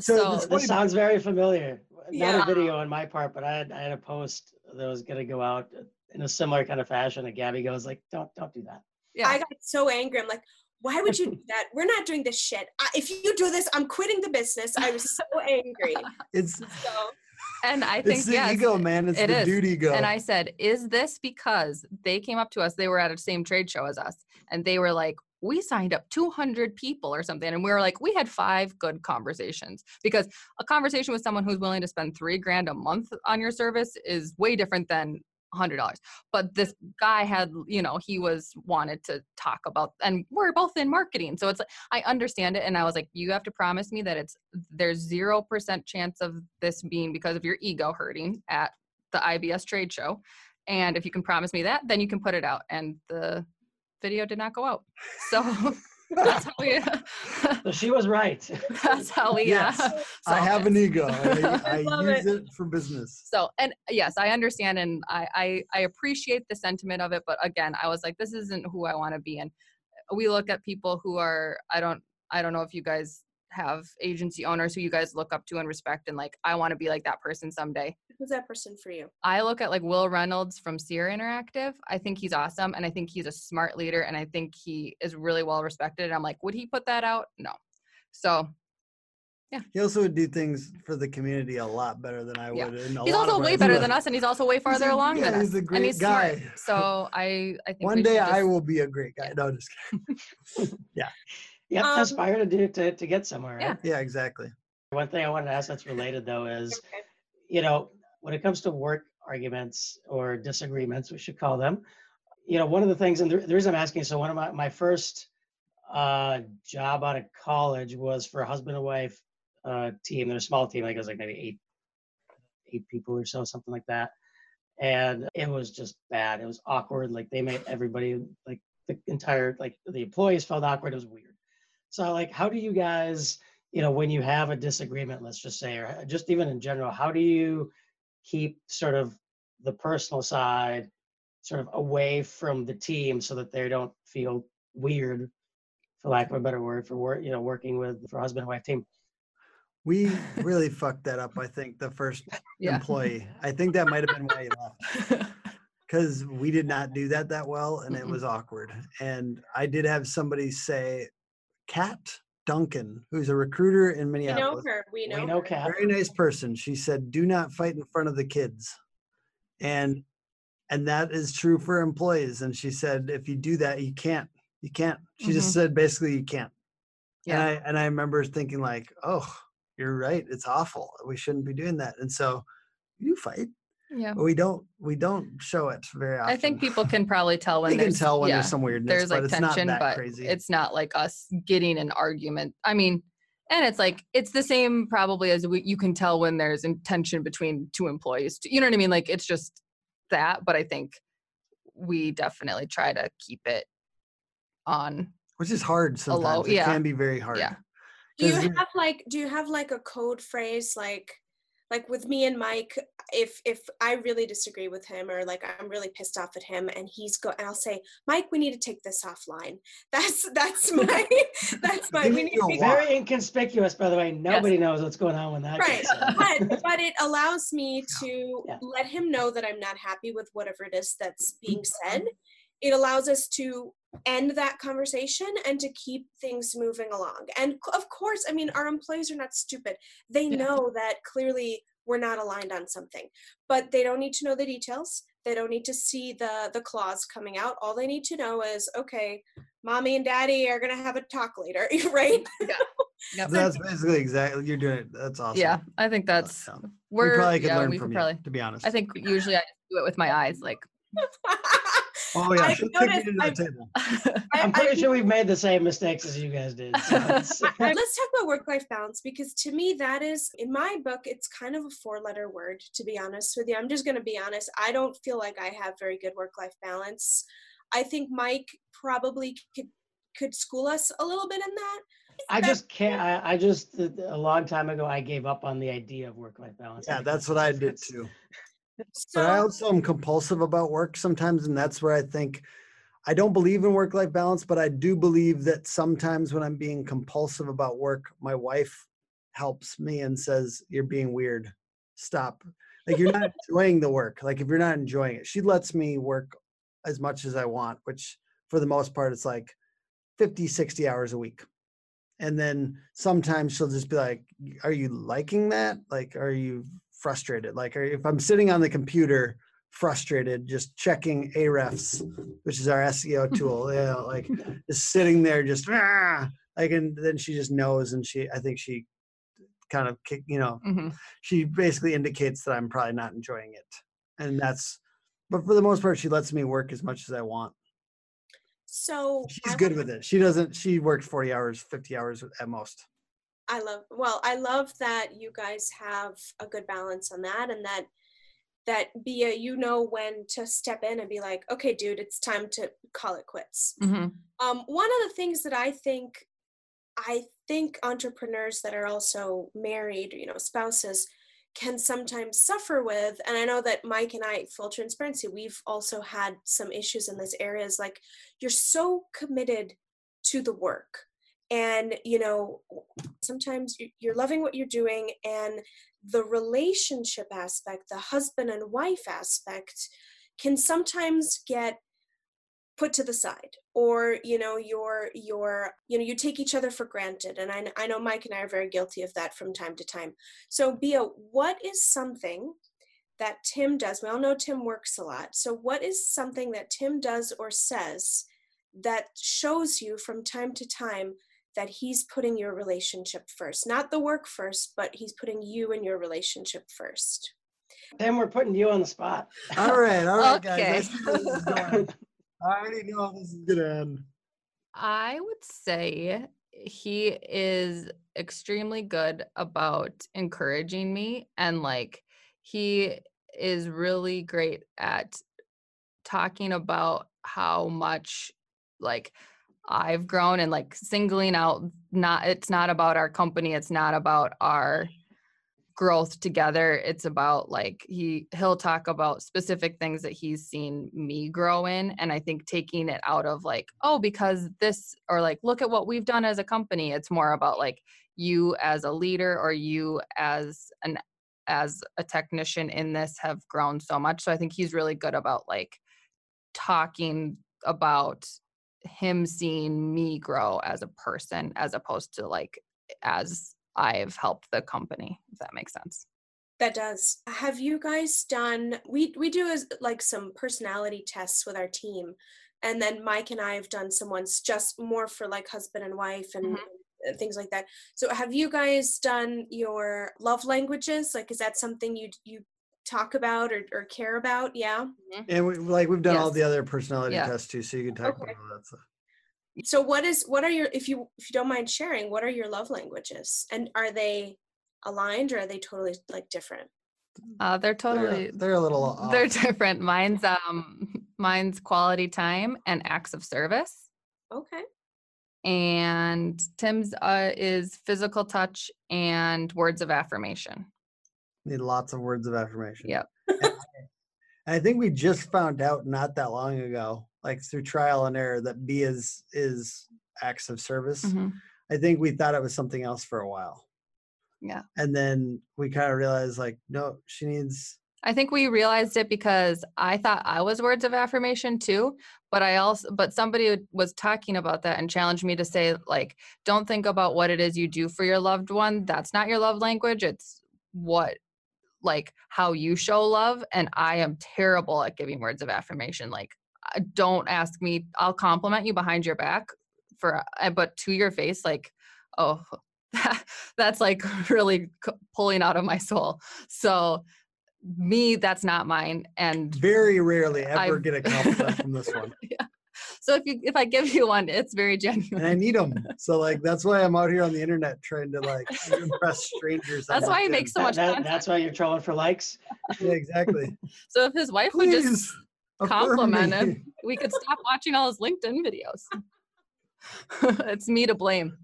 So, so this sounds very familiar. Not yeah. a video on my part, but I had I had a post that was going to go out in a similar kind of fashion, and Gabby goes like, "Don't don't do that." Yeah. I got so angry. I'm like, "Why would you do that? We're not doing this shit. I, if you do this, I'm quitting the business." I was so angry. It's so. And I think it's the yes, ego, man. It's it the is. duty ego. And I said, is this because they came up to us? They were at the same trade show as us. And they were like, we signed up two hundred people or something. And we were like, we had five good conversations. Because a conversation with someone who's willing to spend three grand a month on your service is way different than one hundred dollars. But this guy had, you know, he was wanted to talk about, and we're both in marketing. So it's like, I understand it. And I was like, you have to promise me that it's, there's zero percent chance of this being because of your ego hurting at the I B S trade show. And if you can promise me that, then you can put it out. And the video did not go out. So that's how we, so she was right. That's how we, yes. uh, I have it. an ego. I, I use it. it for business. So, and yes, I understand. And I, I, I appreciate the sentiment of it. But again, I was like, this isn't who I want to be. And we look at people who are, I don't, I don't know if you guys have agency owners who you guys look up to and respect. And like, I want to be like that person someday. Who's that person for you? I look at like Will Reynolds from Seer Interactive. I think he's awesome. And I think he's a smart leader. And I think he is really well respected. And I'm like, would he put that out? No. So yeah. He also would do things for the community a lot better than I yeah. would. In a he's lot also of way better than us. And he's also way farther a, along yeah, than he's us. He's a great and he's guy. Smart. So I, I think one day just... I will be a great guy. Yeah. No, just kidding. yeah. You have to um, aspire to do to, to get somewhere. Right? Yeah. yeah, exactly. One thing I wanted to ask that's related though is, okay. you know, when it comes to work arguments or disagreements, we should call them, you know, one of the things, and the, the reason I'm asking, so one of my, my first uh, job out of college was for a husband and wife uh, team. They're a small team, like it was like maybe eight, eight people or so, something like that. And it was just bad. It was awkward. Like they made everybody, like the entire, like the employees felt awkward. It was weird. So like, how do you guys, you know, when you have a disagreement, let's just say, or just even in general, how do you keep sort of the personal side sort of away from the team so that they don't feel weird for lack of a better word, for work, you know, working with for husband and wife team. We really fucked that up. I think the first yeah. employee, I think that might've been why he left, because we did not do that that well. And it was awkward. And I did have somebody say, Kat Duncan, who's a recruiter in Minneapolis. We know her. We know, we know her. Kat. Very nice person. She said, do not fight in front of the kids. And, and that is true for employees. And she said, if you do that, you can't, you can't, she mm-hmm. just said, basically you can't. Yeah. And I, and I remember thinking like, oh, you're right. It's awful. We shouldn't be doing that. And so you fight. Yeah. We don't, we don't show it very often. I think people can probably tell when they can tell when yeah, there's some weirdness, there's like but it's tension, not that but crazy. It's not like us getting an argument. I mean, and it's like, it's the same probably as we, you can tell when there's tension between two employees, you know what I mean? Like it's just that, but I think we definitely try to keep it on. Which is hard sometimes. Low, yeah. It can be very hard. Yeah. Do you have like, do you have like a code phrase? Like, like with me and Mike, if, if I really disagree with him or like, I'm really pissed off at him and he's go and I'll say, Mike, we need to take this offline. That's, that's my, that's my, we need to be very inconspicuous, by the way, nobody yes. knows what's going on with that. Right. But, but it allows me to yeah. let him know that I'm not happy with whatever it is that's being said. It allows us to end that conversation and to keep things moving along. And of course, I mean, our employees are not stupid. They yeah. know that clearly we're not aligned on something, but they don't need to know the details. They don't need to see the, the clause coming out. All they need to know is, okay, mommy and daddy are going to have a talk later, right? Yeah. Yep. So that's basically exactly, you're doing it. That's awesome. Yeah, I think that's, awesome. we're, we probably could yeah, learn from could probably, you, to be honest. I think usually I do it with my eyes, like. Oh yeah, I've noticed, I've, table. I, I'm pretty I've, sure we've made the same mistakes as you guys did. So. Let's talk about work-life balance, because to me that is, in my book, it's kind of a four-letter word, to be honest with you. I'm just going to be honest. I don't feel like I have very good work-life balance. I think Mike probably could, could school us a little bit in that. I just can't, I, I just, a long time ago, I gave up on the idea of work-life balance. Yeah, that's what I did too. So, but I also am compulsive about work sometimes, and that's where I think I don't believe in work-life balance, but I do believe that sometimes when I'm being compulsive about work, my wife helps me and says, you're being weird. Stop. Like, you're not enjoying the work. Like, if you're not enjoying it, she lets me work as much as I want, which for the most part, it's like fifty, sixty hours a week. And then sometimes she'll just be like, are you liking that? Like, are you frustrated? Like, if I'm sitting on the computer frustrated, just checking Ahrefs, which is our S E O tool, you know, like just sitting there, just ah, like, and then she just knows. And she, I think she kind of, you know, mm-hmm. she basically indicates that I'm probably not enjoying it. And that's, but for the most part, she lets me work as much as I want. So she's good with it. She doesn't, she worked forty hours, fifty hours at most. I love, well, I love that you guys have a good balance on that, and that, that be a, you know, when to step in and be like, okay, dude, it's time to call it quits. Mm-hmm. Um, one of the things that I think, I think entrepreneurs that are also married, you know, spouses can sometimes suffer with, and I know that Mike and I, full transparency, we've also had some issues in this area, is like, you're so committed to the work. And, you know, sometimes you're loving what you're doing, and the relationship aspect, the husband and wife aspect, can sometimes get put to the side, or, you know, you're, you're, you know, you take each other for granted. And I, I know Mike and I are very guilty of that from time to time. So Bea, what is something that Tim does? We all know Tim works a lot. So what is something that Tim does or says that shows you from time to time that he's putting your relationship first, not the work first, but he's putting you and your relationship first? Tim, we're putting you on the spot. All right, all right, okay. Guys. I see where this is going. I already know how this is gonna end. I would say he is extremely good about encouraging me, and like, he is really great at talking about how much like I've grown, and like singling out, not, it's not about our company, it's not about our growth together. It's about like, he, he'll talk about specific things that he's seen me grow in. And I think taking it out of like, oh, because this, or like, look at what we've done as a company. It's more about like you as a leader or you as an, as a technician in this have grown so much. So I think he's really good about like talking about him seeing me grow as a person, as opposed to like, as I've helped the company, if that makes sense. That does. Have you guys done, we we do as, like some personality tests with our team, and then Mike and I have done some ones just more for like husband and wife and mm-hmm. things like that. So have you guys done your love languages? Like, is that something you you talk about or, or care about? Yeah. And we, like we've done yes. all the other personality yeah. tests too, so you can talk okay. about all that stuff. So what is, what are your, if you, if you don't mind sharing, what are your love languages, and are they aligned or are they totally like different? Uh, they're totally, they're, they're a little off. They're different. Mine's, um, mine's quality time and acts of service. Okay. And Tim's uh, is physical touch and words of affirmation. Need lots of words of affirmation. Yep. I think we just found out not that long ago, like through trial and error, that B is is acts of service. Mm-hmm. I think we thought it was something else for a while. Yeah. And then we kind of realized like, no, she needs. I think we realized it because I thought I was words of affirmation too, but I also, but somebody was talking about that and challenged me to say like, don't think about what it is you do for your loved one. That's not your love language. It's what, like how you show love. And I am terrible at giving words of affirmation. Like, don't ask me, I'll compliment you behind your back for, but to your face, like, oh, that, that's like really pulling out of my soul. So me, that's not mine. And very rarely ever I, get a compliment from this one. Yeah. So if you, if I give you one, it's very genuine. And I need them. So like, that's why I'm out here on the internet trying to like impress strangers. That's why I make so much that, that, that's why you're trolling for likes. Yeah, exactly. So if his wife Please. would just compliment him, we could stop watching all his LinkedIn videos. It's me to blame.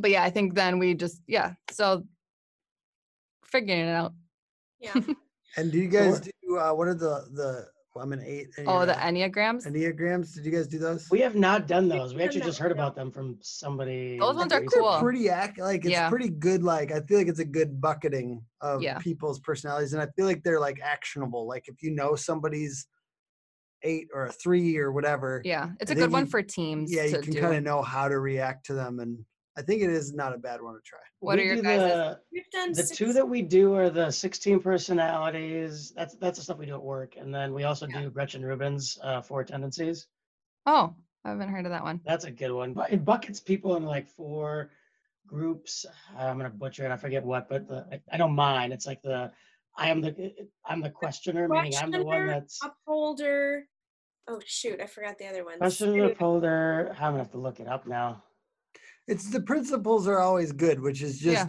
But yeah, I think then we just, yeah. So figuring it out. Yeah. And do you guys do, uh, what are the, the, well, I'm an eight. Enneagram. Oh, the Enneagrams? Enneagrams. Did you guys do those? We have not done those. We actually just heard about them from somebody. Those ones are cool. They're pretty ac- like it's yeah. pretty good. Like, I feel like it's a good bucketing of yeah. people's personalities. And I feel like they're like actionable. Like if you know somebody's eight or a three or whatever, yeah it's a good you, one for teams yeah to you can kind of know how to react to them, and I think it is not a bad one to try. What we are your guys the, We've done the two that we do are the sixteen personalities. That's that's the stuff we do at work, and then we also yeah. do Gretchen Rubin's uh four tendencies. Oh, I haven't heard of that one. That's a good one, but it buckets people in like four groups. I'm gonna butcher it, I forget what, but the, I, I don't mind. It's like the I am the I'm the questioner, questioner, meaning I'm the one that's upholder. Oh shoot, I forgot the other one. Questioner, upholder. I'm gonna have to look it up now. It's the principles are always good, which is just yeah.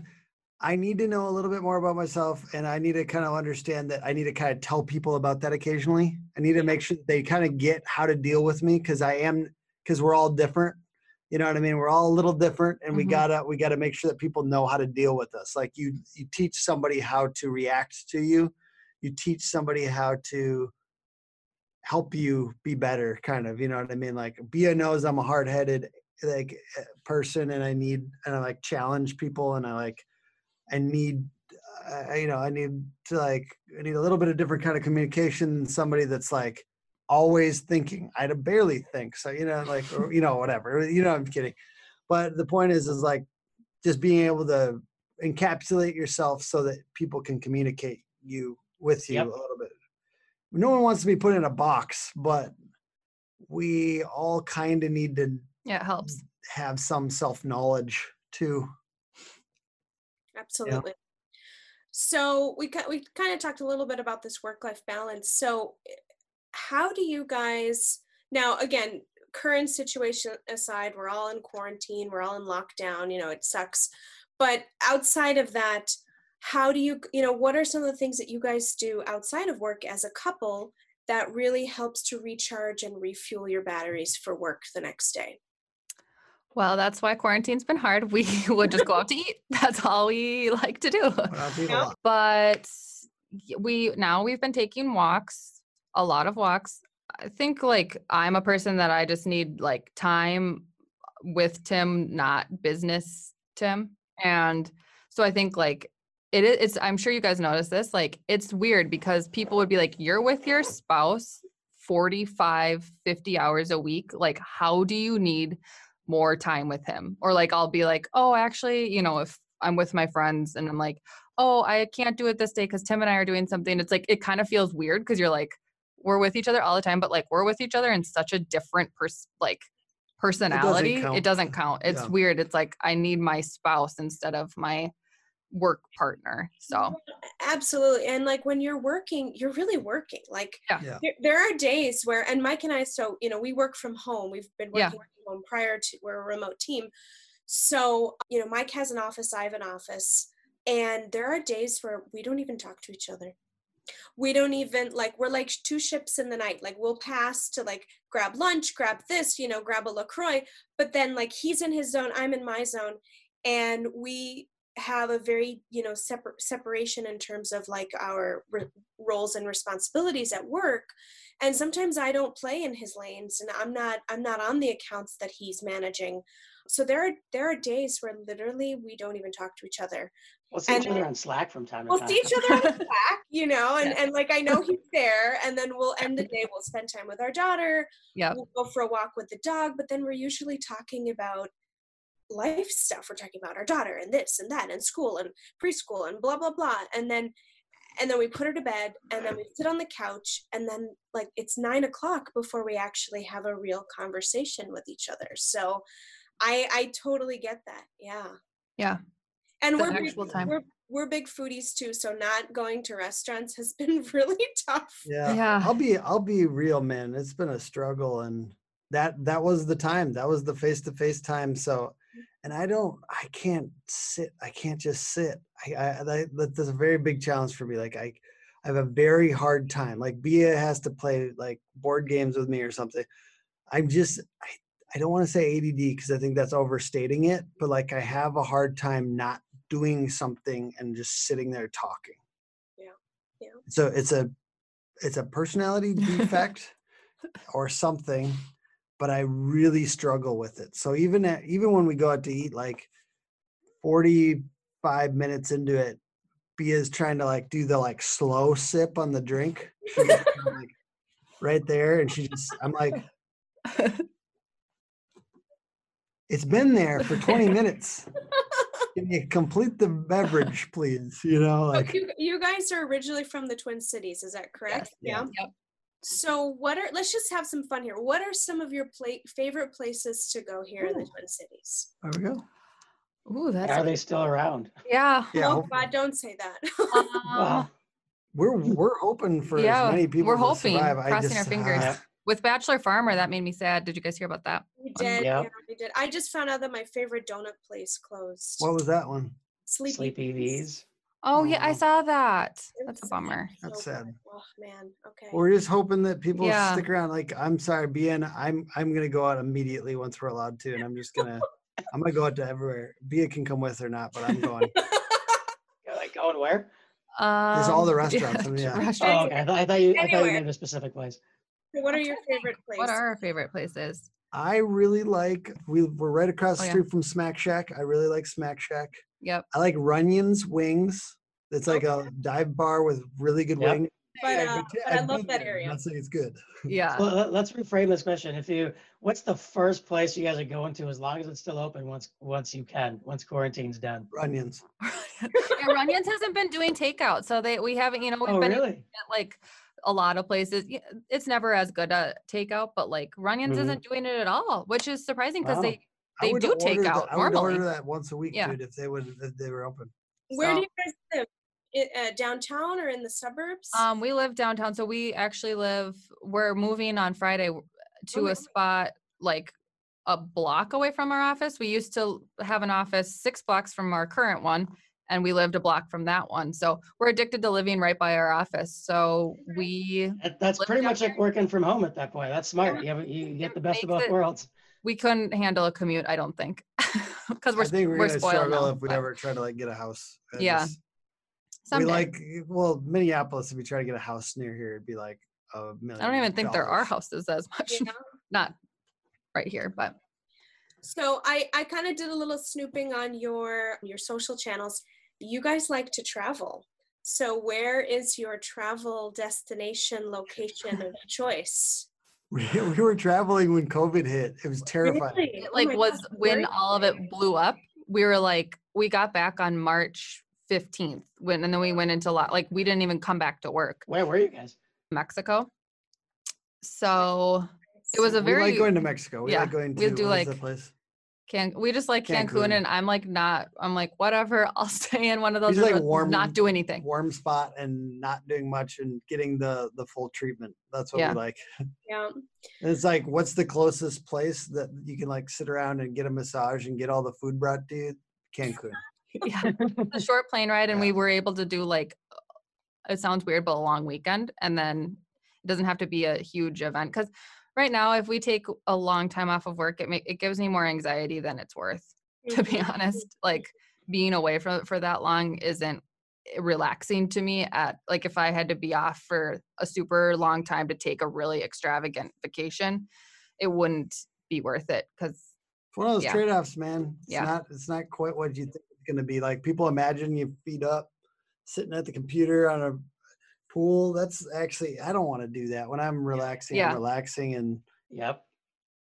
I need to know a little bit more about myself, and I need to kind of understand that I need to kind of tell people about that occasionally. I need to make sure that they kind of get how to deal with me, because I am because we're all different. You know what I mean? We're all a little different, and mm-hmm. we gotta we gotta make sure that people know how to deal with us. Like you, you teach somebody how to react to you, you teach somebody how to help you be better, kind of. You know what I mean? Like Bia knows I'm a hard-headed like person, and I need and I like challenge people, and I like I need I, you know I need to like I need a little bit of different kind of communication than somebody that's like always thinking. I'd barely think. So, you know, like, or, you know, whatever, you know, I'm kidding. But the point is, is like just being able to encapsulate yourself so that people can communicate you with you yep. a little bit. No one wants to be put in a box, but we all kind of need to yeah, it helps. have some self-knowledge too. Absolutely. You know? So we, we kind of talked a little bit about this work-life balance. So how do you guys, now again, current situation aside, we're all in quarantine, we're all in lockdown, you know, it sucks. But outside of that, how do you, you know, what are some of the things that you guys do outside of work as a couple that really helps to recharge and refuel your batteries for work the next day? Well, that's why quarantine's been hard. We would just go out to eat. That's all we like to do. Yeah. But we now we've been taking walks, a lot of walks. I think like I'm a person that I just need like time with Tim, not business Tim. And so I think like it is, it's, I'm sure you guys notice this, like it's weird because people would be like, you're with your spouse forty-five, fifty hours a week. Like, how do you need more time with him? Or like, I'll be like, oh, actually, you know, if I'm with my friends and I'm like, oh, I can't do it this day because Tim and I are doing something. It's like, it kind of feels weird because you're like, we're with each other all the time, but like we're with each other in such a different pers- like personality. It doesn't count. It doesn't count. It's yeah. weird. It's like, I need my spouse instead of my work partner. So absolutely. And like when you're working, you're really working. Like yeah. Yeah. There, there are days where, and Mike and I, so, you know, we work from home. We've been working yeah. from home prior to, we're a remote team. So, you know, Mike has an office, I have an office, and there are days where we don't even talk to each other. We don't even like, we're like two ships in the night. Like we'll pass to like grab lunch, grab this, you know, grab a LaCroix, but then like he's in his zone, I'm in my zone. And we have a very, you know, separate separation in terms of like our re- roles and responsibilities at work. And sometimes I don't play in his lanes and I'm not, I'm not on the accounts that he's managing. So there are, there are days where literally we don't even talk to each other. We'll see and, each other on Slack from time to we'll time. We'll see each other on Slack, you know, and, yeah. and like I know he's there, and then we'll end the day, we'll spend time with our daughter, yep. we'll go for a walk with the dog, but then we're usually talking about life stuff. We're talking about our daughter and this and that and school and preschool and blah, blah, blah. And then and then we put her to bed and then we sit on the couch and then like it's nine o'clock before we actually have a real conversation with each other. So I I totally get that. Yeah. Yeah. And we're big, we're we're big foodies too, so not going to restaurants has been really tough. Yeah. yeah, I'll be I'll be real, man. It's been a struggle, and that that was the time. That was the face-to-face time. So, and I don't, I can't sit. I can't just sit. I, I, I that's a very big challenge for me. Like I, I have a very hard time. Like Bia has to play like board games with me or something. I'm just. I, I don't want to say A D D because I think that's overstating it, but like I have a hard time not doing something and just sitting there talking. Yeah. Yeah. So it's a it's a personality defect or something, but I really struggle with it. So even at, even when we go out to eat, like forty-five minutes into it, Bia's trying to like do the like slow sip on the drink. She's like right there, and she just I'm like it's been there for twenty minutes. Can you complete the beverage, please? You know, like you, you guys are originally from the Twin Cities, is that correct? Yes, yeah. yeah. So, what are? Let's just have some fun here. What are some of your play, favorite places to go here Ooh. In the Twin Cities? There we go. Ooh, that's. Are they still around? Yeah. yeah oh God, don't say that. um, well, we're we're hoping for yeah, as many people. We're hoping, to survive. Crossing just, our fingers. Uh, With Bachelor Farmer, that made me sad. Did you guys hear about that? We did. Yeah. yeah, we did. I just found out that my favorite donut place closed. What was that one? Sleepy, Sleepy V's. Oh, oh yeah, I saw that. That's a bummer. That's so sad. Bad. Oh man. Okay. We're just hoping that people yeah. stick around. Like, I'm sorry, Bia. I'm I'm gonna go out immediately once we're allowed to, and I'm just gonna I'm gonna go out to everywhere. Bia can come with or not, but I'm going. You're like going where? Um, There's all the restaurants. Yeah. yeah. Restaurants. Oh, okay. I thought, I thought you. Anywhere. I thought you named a specific place. So what are your favorite places? What are our favorite places? I really like, we, we're right across the oh, street yeah. from Smack Shack. I really like Smack Shack. Yep. I like Runyon's Wings. It's like okay. a dive bar with really good yep. wings. But, uh, but I love that area. I'd say it's good. Yeah. Well, let's reframe this question. If you, what's the first place you guys are going to as long as it's still open once once you can, once quarantine's done? Runyon's. yeah, Runyon's hasn't been doing takeout. So they we haven't, you know, we've oh, been really? at like a lot of places. It's never as good a takeout, but like Runyon's mm-hmm. isn't doing it at all, which is surprising because wow. they they do takeout normally. I would order that once a week, yeah. dude, if they would if they were open. Where so. do you guys live? It, uh, downtown or in the suburbs? Um, we live downtown, so we actually live. We're moving on Friday to oh, a spot like a block away from our office. We used to have an office six blocks from our current one, and we lived a block from that one. So we're addicted to living right by our office. So we That's pretty much there. like working from home at that point. That's smart. Yeah. You, have, you get the best of both worlds. we couldn't handle a commute, I don't think, because we're, I think we're, we're gonna spoiled now, if we never try to like get a house. And yeah, someday. We like, well, Minneapolis, if we try to get a house near here, it'd be like a million. I don't even think dollars. There are houses as much, yeah. Not right here, but. So I, I kind of did a little snooping on your your social channels. You guys like to travel. So where is your travel destination location of choice? We, we were traveling when COVID hit. It was terrifying. Really? It like oh was God. When all of it blew up. We were like, we got back on March fifteenth when, and then we went into a lot, like we didn't even come back to work. Where were you guys? Mexico. So it was a very- We like going to Mexico. We yeah, like going to- We do like- that place? Can, we just like Cancun, Cancun and I'm like not, I'm like, whatever, I'll stay in one of those, like warm, not do anything. Warm spot and not doing much and getting the, the full treatment. That's what yeah. we like. Yeah. And it's like, what's the closest place that you can like sit around and get a massage and get all the food brought to you? Cancun. Yeah. A short plane ride and yeah. we were able to do like, it sounds weird, but a long weekend. And then it doesn't have to be a huge event because right now, if we take a long time off of work, it make, it gives me more anxiety than it's worth, to be honest. Like being away for, for that long isn't relaxing to me. At like if I had to be off for a super long time to take a really extravagant vacation, it wouldn't be worth it because it's one of those yeah. trade-offs, man. It's yeah. not it's not quite what you think it's gonna be. Like people imagine you feet up, sitting at the computer on a pool. That's actually, I don't want to do that. When I'm relaxing, yeah. I'm relaxing and yep.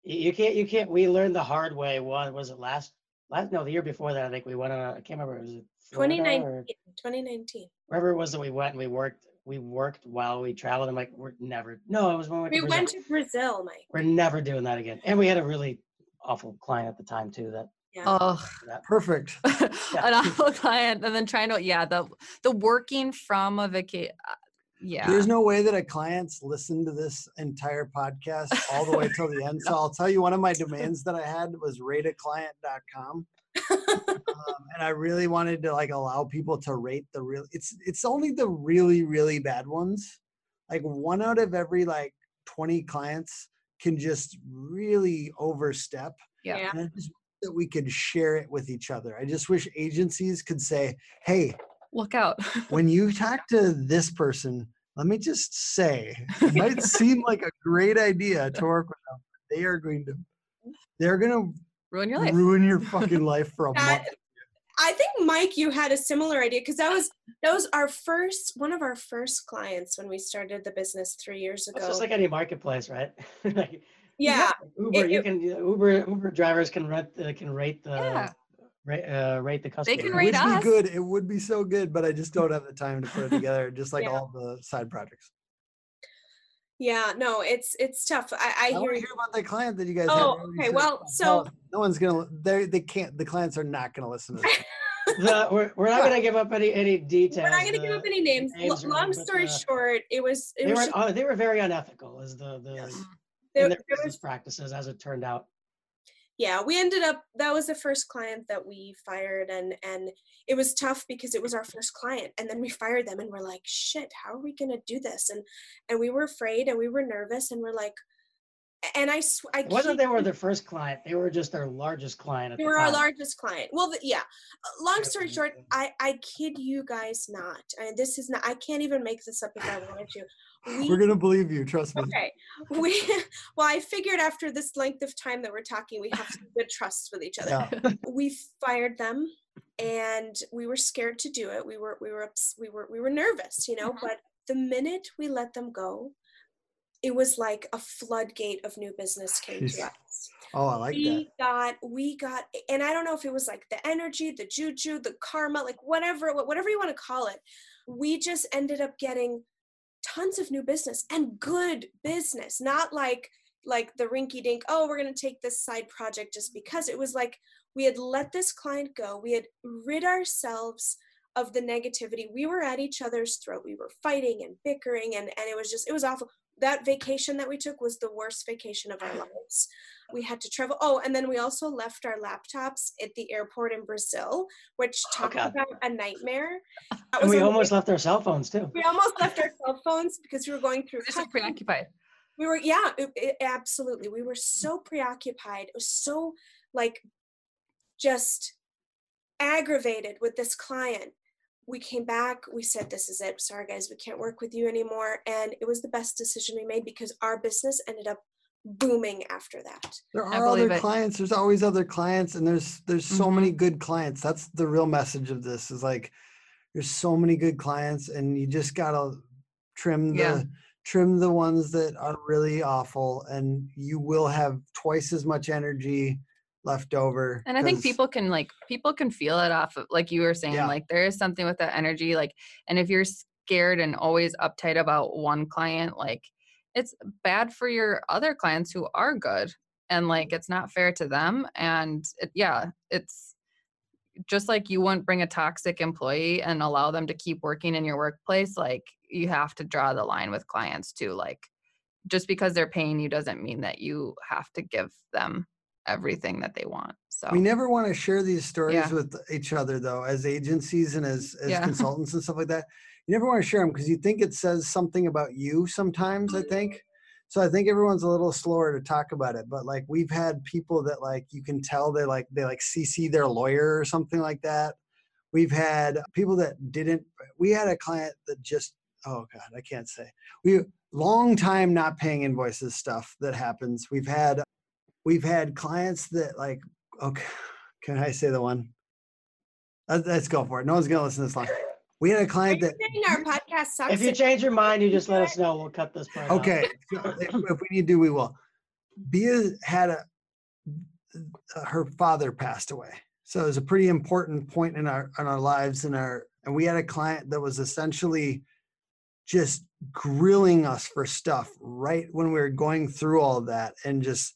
You can't, you can't, we learned the hard way. One was it last, last, no, the year before that, I think we went on, I can't remember. Was it twenty nineteen. Wherever it was that we went and we worked, we worked while we traveled. I'm like, we're never, no, it was when we went we to Brazil. went to Brazil, Mike. We're never doing that again. And we had a really awful client at the time too that Yeah. Oh, perfect. Yeah. An awful client and then trying to, yeah, the, the working from a vacation. Yeah. There's no way that a client's listened to this entire podcast all the way till the end. So I'll tell you, one of my demands that I had was rate a client dot com. um, and I really wanted to like allow people to rate the real, it's, it's only the really, really bad ones. Like one out of every like twenty clients can just really overstep. Yeah. And I just that we could share it with each other. I just wish agencies could say, hey, look out. When you talk to this person, let me just say, it might seem like a great idea to work with them. But they are going to, they're going to ruin your life, ruin your fucking life for a that, month. I think, Mike, you had a similar idea because that was, that was our first, one of our first clients when we started the business three years ago. It's just like any marketplace, right? Like, yeah, Uber. It, you can Uber. Uber drivers can rate uh, can rate the yeah. rate, uh, rate the customer. They can rate it would us. Be good. It would be so good, but I just don't have the time to put it together. Just like yeah. all the side projects. Yeah, no, it's it's tough. I, I, I hear, hear about the client that you guys. Oh, have. okay. Well, so no, no one's gonna. They they can't. The clients are not gonna listen to this. The, we're, we're not going to give up any any details. We're not going to give up any names. names Long right, story but, uh, short, it was. It they was were oh, they were very unethical. Is the the. Yes. There, their business practices as it turned out. Yeah, we ended up, that was the first client that we fired and and it was tough because it was our first client and then we fired them and we're like, shit, how are we going to do this? And and we were afraid and we were nervous and we're like, and I, sw- I it wasn't they were their first client, they were just their largest client. At they the were time. Our largest client. Well, the, yeah, long story short, I, I kid you guys not. I mean, this is not, I can't even make this up if I wanted to. We, we're gonna believe you, trust me. Okay. We well, I figured after this length of time that we're talking, we have some good trust with each other. Yeah. We fired them, and we were scared to do it. We were we were we were we were nervous, you know. Mm-hmm. But the minute we let them go, it was like a floodgate of new business came Jeez. To us. Oh, I like we that. We got we got, and I don't know if it was like the energy, the juju, the karma, like whatever whatever you want to call it. We just ended up getting tons of new business and good business, not like like the rinky dink, oh, we're going to take this side project just because. It was like we had let this client go. We had rid ourselves of the negativity. We were at each other's throat. We were fighting and bickering and, and it was just, it was awful. That vacation that we took was the worst vacation of our lives. We had to travel. Oh, and then we also left our laptops at the airport in Brazil, which talked oh, about a nightmare. That and we almost left our cell phones too. We almost left our cell phones because we were going through. We're so preoccupied. We were, yeah, it, it, absolutely. We were so preoccupied. It was so like just aggravated with this client. We came back, we said, this is it. Sorry guys, we can't work with you anymore. And it was the best decision we made because our business ended up booming after that. There are other it. clients. There's always other clients, and there's, there's so mm-hmm. many good clients. That's the real message of this, is like, there's so many good clients, and you just gotta trim the, yeah. trim the ones that are really awful, and you will have twice as much energy left over. And I think people can like, people can feel it off of, like you were saying, yeah. like there is something with that energy. Like, and if you're scared and always uptight about one client, like it's bad for your other clients who are good, and like, it's not fair to them. And it, yeah, it's just like you wouldn't bring a toxic employee and allow them to keep working in your workplace. Like you have to draw the line with clients too. Like just because they're paying you doesn't mean that you have to give them everything that they want. So we never want to share these stories yeah. with each other though, as agencies and as, as yeah. consultants and stuff like that. You never want to share them because you think it says something about you sometimes, I think. So I think everyone's a little slower to talk about it, but like we've had people that like, you can tell they like, they like C C their lawyer or something like that. We've had people that didn't, we had a client that just, oh God, I can't say. We long time not paying invoices stuff that happens. We've had We've had clients that like, okay, can I say the one? Let's go for it. No one's going to listen this long. We had a client that. Our podcast sucks. If you change your mind, you just let us know. We'll cut this part. Okay. if, if we need to, we will. Bia had a, her father passed away. So it was a pretty important point in our, in our lives and our, and we had a client that was essentially just grilling us for stuff right when we were going through all of that and just,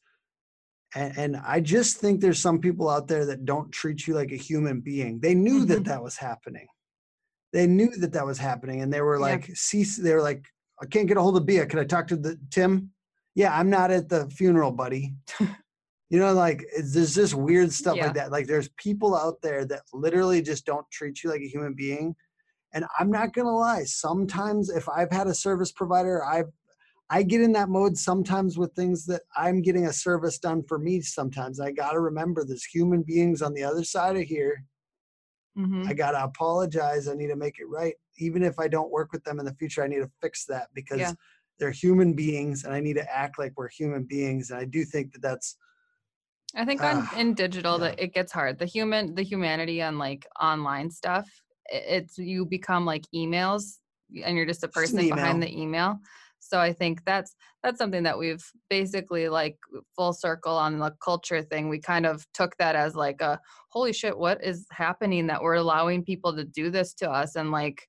And, and I just think there's some people out there that don't treat you like a human being. They knew mm-hmm. that that was happening. They knew that that was happening. And they were like, yeah. cease, they were like, I can't get a hold of Bia. Can I talk to the Tim? Yeah, I'm not at the funeral, buddy. You know, like it's, there's just weird stuff yeah. like that. Like there's people out there that literally just don't treat you like a human being. And I'm not going to lie. Sometimes if I've had a service provider, I've, I get in that mode sometimes with things that I'm getting a service done for me. Sometimes I got to remember there's human beings on the other side of here. Mm-hmm. I got to apologize. I need to make it right. Even if I don't work with them in the future, I need to fix that because yeah. they're human beings and I need to act like we're human beings. And I do think that that's, I think uh, on, in digital yeah. that it gets hard. The human, the humanity on like online stuff, it's, you become like emails and you're just a person just behind the email. So I think that's, that's something that we've basically like full circle on the culture thing. We kind of took that as like a, holy shit, what is happening that we're allowing people to do this to us? And like,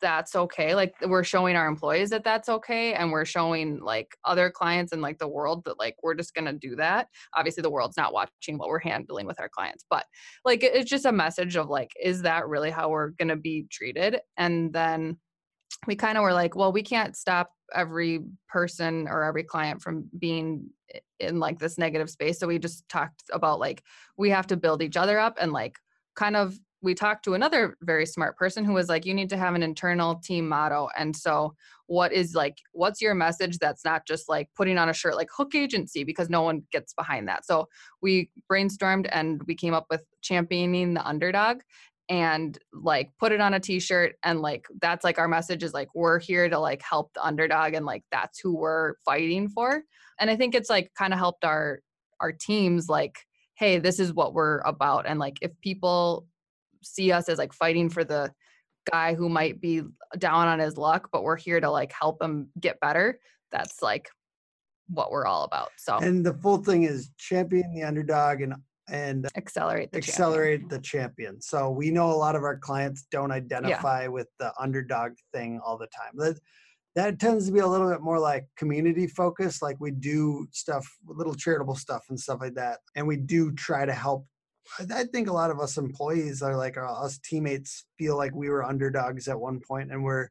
that's okay. Like we're showing our employees that that's okay. And we're showing like other clients and like the world that like, we're just going to do that. Obviously the world's not watching what we're handling with our clients, but like, it's just a message of like, is that really how we're going to be treated? And then we kind of were like, well, we can't stop every person or every client from being in like this negative space. So we just talked about like, we have to build each other up and like kind of, we talked to another very smart person who was like, you need to have an internal team motto. And so what is like, what's your message? That's not just like putting on a shirt, like Hook Agency, because no one gets behind that. So we brainstormed and we came up with championing the underdog, and like put it on a t-shirt. And like, that's like our message is like, we're here to like help the underdog. And like, that's who we're fighting for. And I think it's like kind of helped our, our teams, like, hey, this is what we're about. And like, if people see us as like fighting for the guy who might be down on his luck, but we're here to like help him get better. That's like what we're all about. So, and the full thing is champion the underdog and and accelerate the accelerate champion. the champion. So we know a lot of our clients don't identify yeah. with the underdog thing all the time. That, that tends to be a little bit more like community focused. Like we do stuff, little charitable stuff and stuff like that. And we do try to help. I think a lot of us employees are like, our, us teammates feel like we were underdogs at one point, and we're,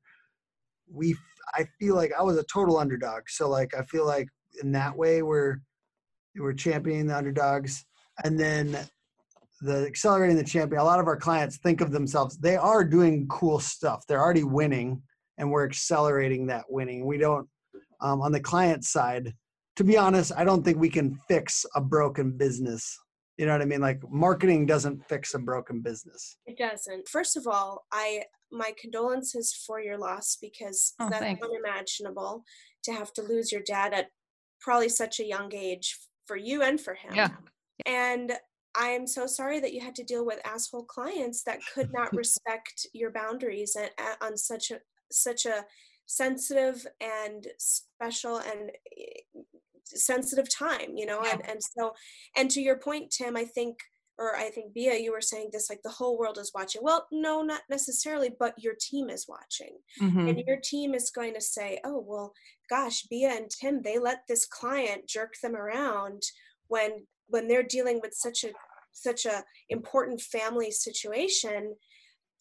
we, I feel like I was a total underdog. So like, I feel like in that way we're, we're championing the underdogs. And then the accelerating the champion, a lot of our clients think of themselves, they are doing cool stuff. They're already winning and we're accelerating that winning. We don't, um, on the client side, to be honest, I don't think we can fix a broken business. You know what I mean? Like, marketing doesn't fix a broken business. It doesn't. First of all, I my condolences for your loss, because oh, that's thanks. unimaginable to have to lose your dad at probably such a young age, for you and for him. Yeah. And I am so sorry that you had to deal with asshole clients that could not respect your boundaries and, and on such a such a sensitive and special and sensitive time, you know. Yeah. and, and so, and to your point, Tim, I think, or I think Bea, you were saying this, like, the whole world is watching. Well, no, not necessarily, but your team is watching. Mm-hmm. And your team is going to say, oh, well, gosh, Bea and Tim, they let this client jerk them around when, when they're dealing with such a, such a important family situation.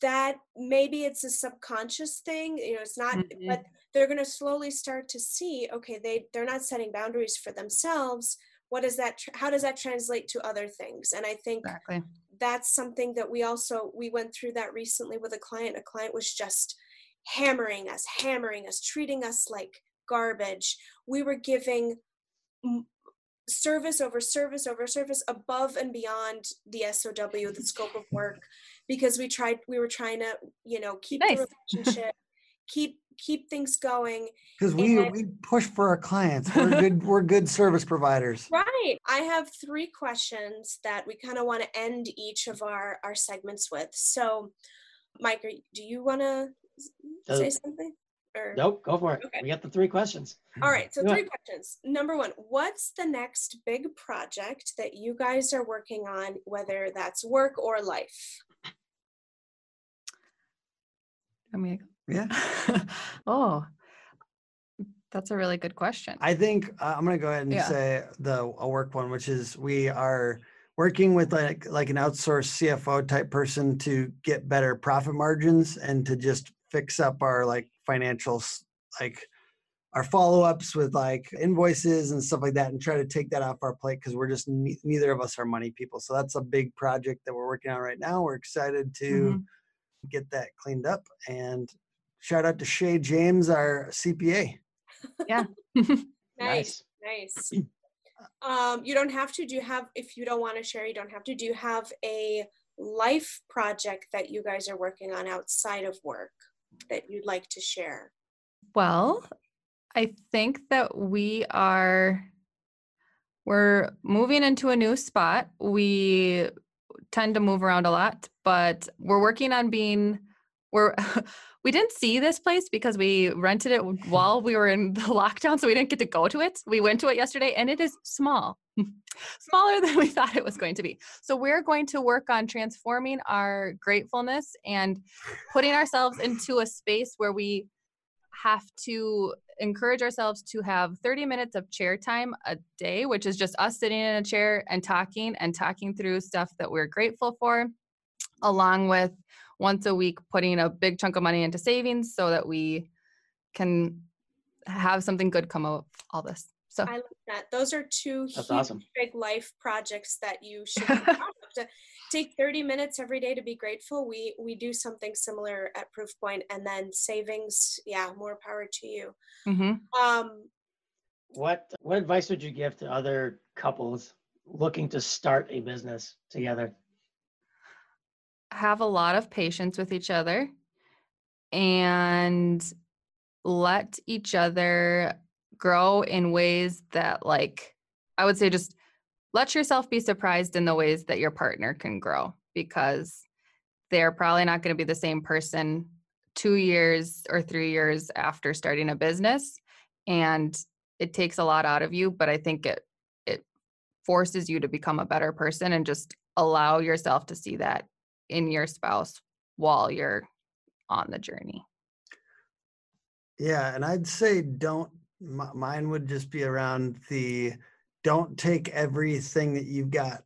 That maybe it's a subconscious thing, you know, it's not, mm-hmm. but they're going to slowly start to see, okay, they, they're not setting boundaries for themselves. What is that? How does that translate to other things? And I think exactly. that's something that we also, we went through that recently with a client. A client was just hammering us, hammering us, treating us like garbage. We were giving m- service over service over service above and beyond the S O W, the scope of work, because we tried, we were trying to, you know, keep nice. the relationship, keep, keep things going. Because we, we push for our clients. We're good, we're good service providers. Right. I have three questions that we kind of want to end each of our, our segments with. So Mike, do you want to uh, say something? Or? Nope, go for it. Okay. We got the three questions. All right, so three questions. Number one, what's the next big project that you guys are working on, whether that's work or life? I mean, yeah. Oh, that's a really good question. I think uh, I'm going to go ahead and yeah. say the a work one, which is we are working with like like an outsourced C F O type person to get better profit margins and to just fix up our like financials, like our follow-ups with like invoices and stuff like that, and try to take that off our plate, because we're just ne- neither of us are money people. So that's a big project that we're working on right now. We're excited to mm-hmm. get that cleaned up, and shout out to Shay James, our C P A. Yeah. Nice, nice. Um, you don't have to, do you have, if you don't want to share, you don't have to, do you have a life project that you guys are working on outside of work that you'd like to share? Well, I think that we are, we're moving into a new spot. We tend to move around a lot, but we're working on being, we're, we didn't see this place because we rented it while we were in the lockdown, so we didn't get to go to it. We went to it yesterday, and it is small, smaller than we thought it was going to be. So we're going to work on transforming our gratefulness and putting ourselves into a space where we have to encourage ourselves to have thirty minutes of chair time a day, which is just us sitting in a chair and talking and talking through stuff that we're grateful for, along with once a week putting a big chunk of money into savings so that we can have something good come out of all this. So I love that. Those are two huge, awesome. big life projects that you should to take thirty minutes every day to be grateful. We we do something similar at Proofpoint, and then savings. Yeah, more power to you. Mm-hmm. Um, what what advice would you give to other couples looking to start a business together? Have a lot of patience with each other, and let each other grow in ways that, like, I would say, just let yourself be surprised in the ways that your partner can grow, because they're probably not going to be the same person two years or three years after starting a business. And it takes a lot out of you, but I think it, it forces you to become a better person, and just allow yourself to see that in your spouse while you're on the journey. Yeah. And I'd say don't, mine would just be around the, don't take everything that you've got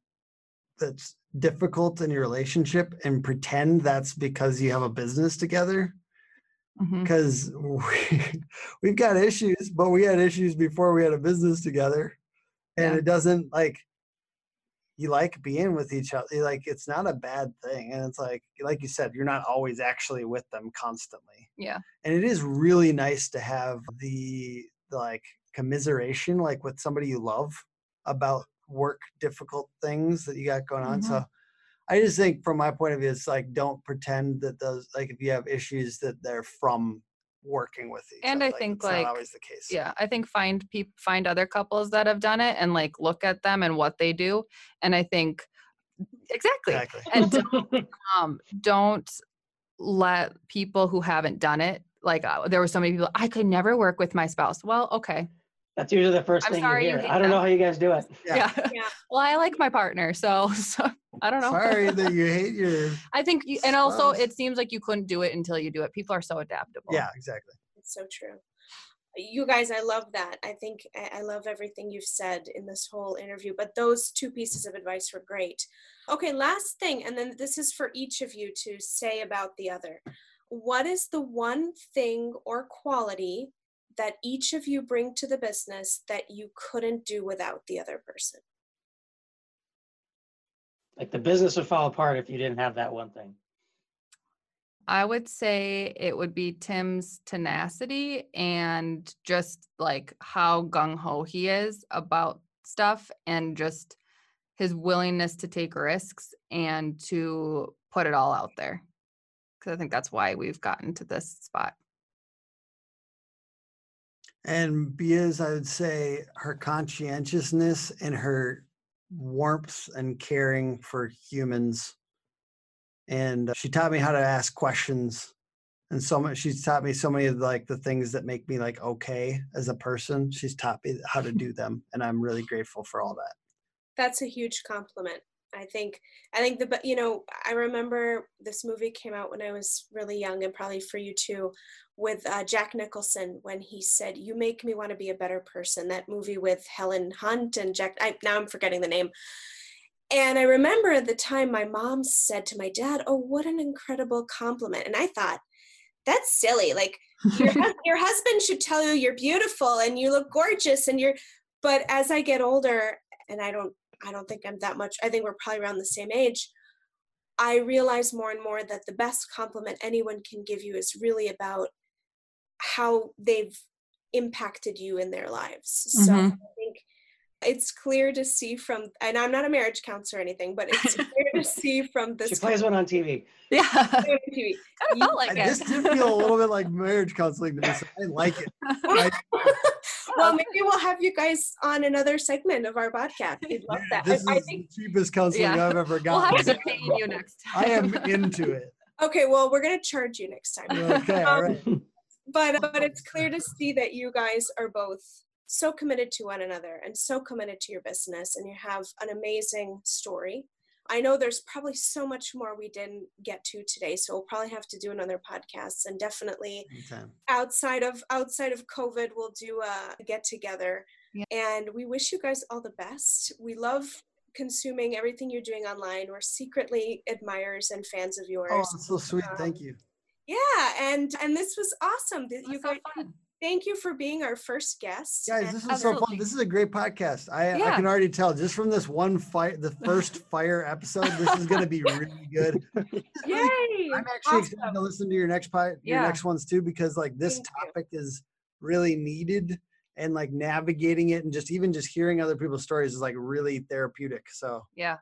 that's difficult in your relationship and pretend that's because you have a business together. Because mm-hmm. we, we've got issues, but we had issues before we had a business together. And yeah. it doesn't, like, you like being with each other. Like, it's not a bad thing. And it's like, like you said, you're not always actually with them constantly. Yeah. And it is really nice to have the like commiseration, like with somebody you love about work, difficult things that you got going on. Mm-hmm. So I just think from my point of view, it's like, don't pretend that those, like if you have issues that they're from working with each and other. I think like, like not always the case. Yeah. I think find people, find other couples that have done it and like look at them and what they do. And I think exactly. exactly. And don't, um, don't let people who haven't done it, like uh, there were so many people, I could never work with my spouse. Well, okay. That's usually the first I'm thing sorry, you hear. You I don't them. know how you guys do it. Yeah. Yeah. yeah. Well, I like my partner, so, so I don't know. Sorry that you hate your. I think, you, and also it seems like you couldn't do it until you do it. People are so adaptable. Yeah, exactly. It's so true. You guys, I love that. I think I love everything you've said in this whole interview, but those two pieces of advice were great. Okay, last thing, and then this is for each of you to say about the other. What is the one thing or quality that each of you bring to the business that you couldn't do without the other person? Like the business would fall apart if you didn't have that one thing. I would say it would be Tim's tenacity and just like how gung-ho he is about stuff and just his willingness to take risks and to put it all out there. Because I think that's why we've gotten to this spot. And Bia's, I would say, her conscientiousness and her warmth and caring for humans. And she taught me how to ask questions. And so much, she's taught me so many of like the things that make me like, okay, as a person, she's taught me how to do them. And I'm really grateful for all that. That's a huge compliment. I think, I think the, you know, I remember this movie came out when I was really young and probably for you too, with uh, Jack Nicholson, when he said, "You make me want to be a better person," that movie with Helen Hunt and Jack, I, now I'm forgetting the name. And I remember at the time my mom said to my dad, "Oh, what an incredible compliment." And I thought, that's silly. Like your, your husband should tell you you're beautiful and you look gorgeous and you're, but as I get older and I don't, I don't think I'm that much. I think we're probably around the same age. I realize more and more that the best compliment anyone can give you is really about how they've impacted you in their lives. Mm-hmm. So I think it's clear to see from, and I'm not a marriage counselor or anything, but it's clear to see from this. She plays one on T V. Yeah. On T V. I felt like I, it. This did feel a little bit like marriage counseling to me. So I like it. I, Well, maybe we'll have you guys on another segment of our podcast. We'd love that. This I, is I think, the cheapest counseling yeah. I've ever gotten. We'll have to pay you next time. I am into it. Okay, well, we're going to charge you next time. Okay, um, all right. But, but it's clear to see that you guys are both so committed to one another and so committed to your business, and you have an amazing story. I know there's probably so much more we didn't get to today, so we'll probably have to do another podcast, and definitely Anytime. outside of outside of COVID, we'll do a get together. Yeah. And we wish you guys all the best. We love consuming everything you're doing online. We're secretly admirers and fans of yours. Oh, that's so sweet! Um, Thank you. Yeah, and and this was awesome. That you guys. So Thank you for being our first guest. Guys, this is Absolutely. so fun. This is a great podcast. I, yeah. I can already tell just from this one fire, the first fire episode, this is going to be really good. Yay! I'm actually awesome. excited to listen to your next pod, your yeah. next ones too, because like this Thank topic you. is really needed, and like navigating it and just even just hearing other people's stories is like really therapeutic. So yeah.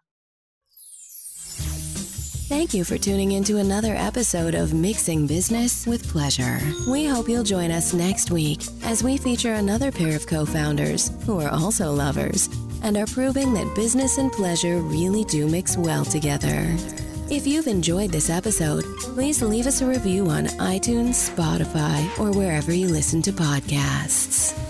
Thank you for tuning into another episode of Mixing Business with Pleasure. We hope you'll join us next week as we feature another pair of co-founders who are also lovers and are proving that business and pleasure really do mix well together. If you've enjoyed this episode, please leave us a review on iTunes, Spotify, or wherever you listen to podcasts.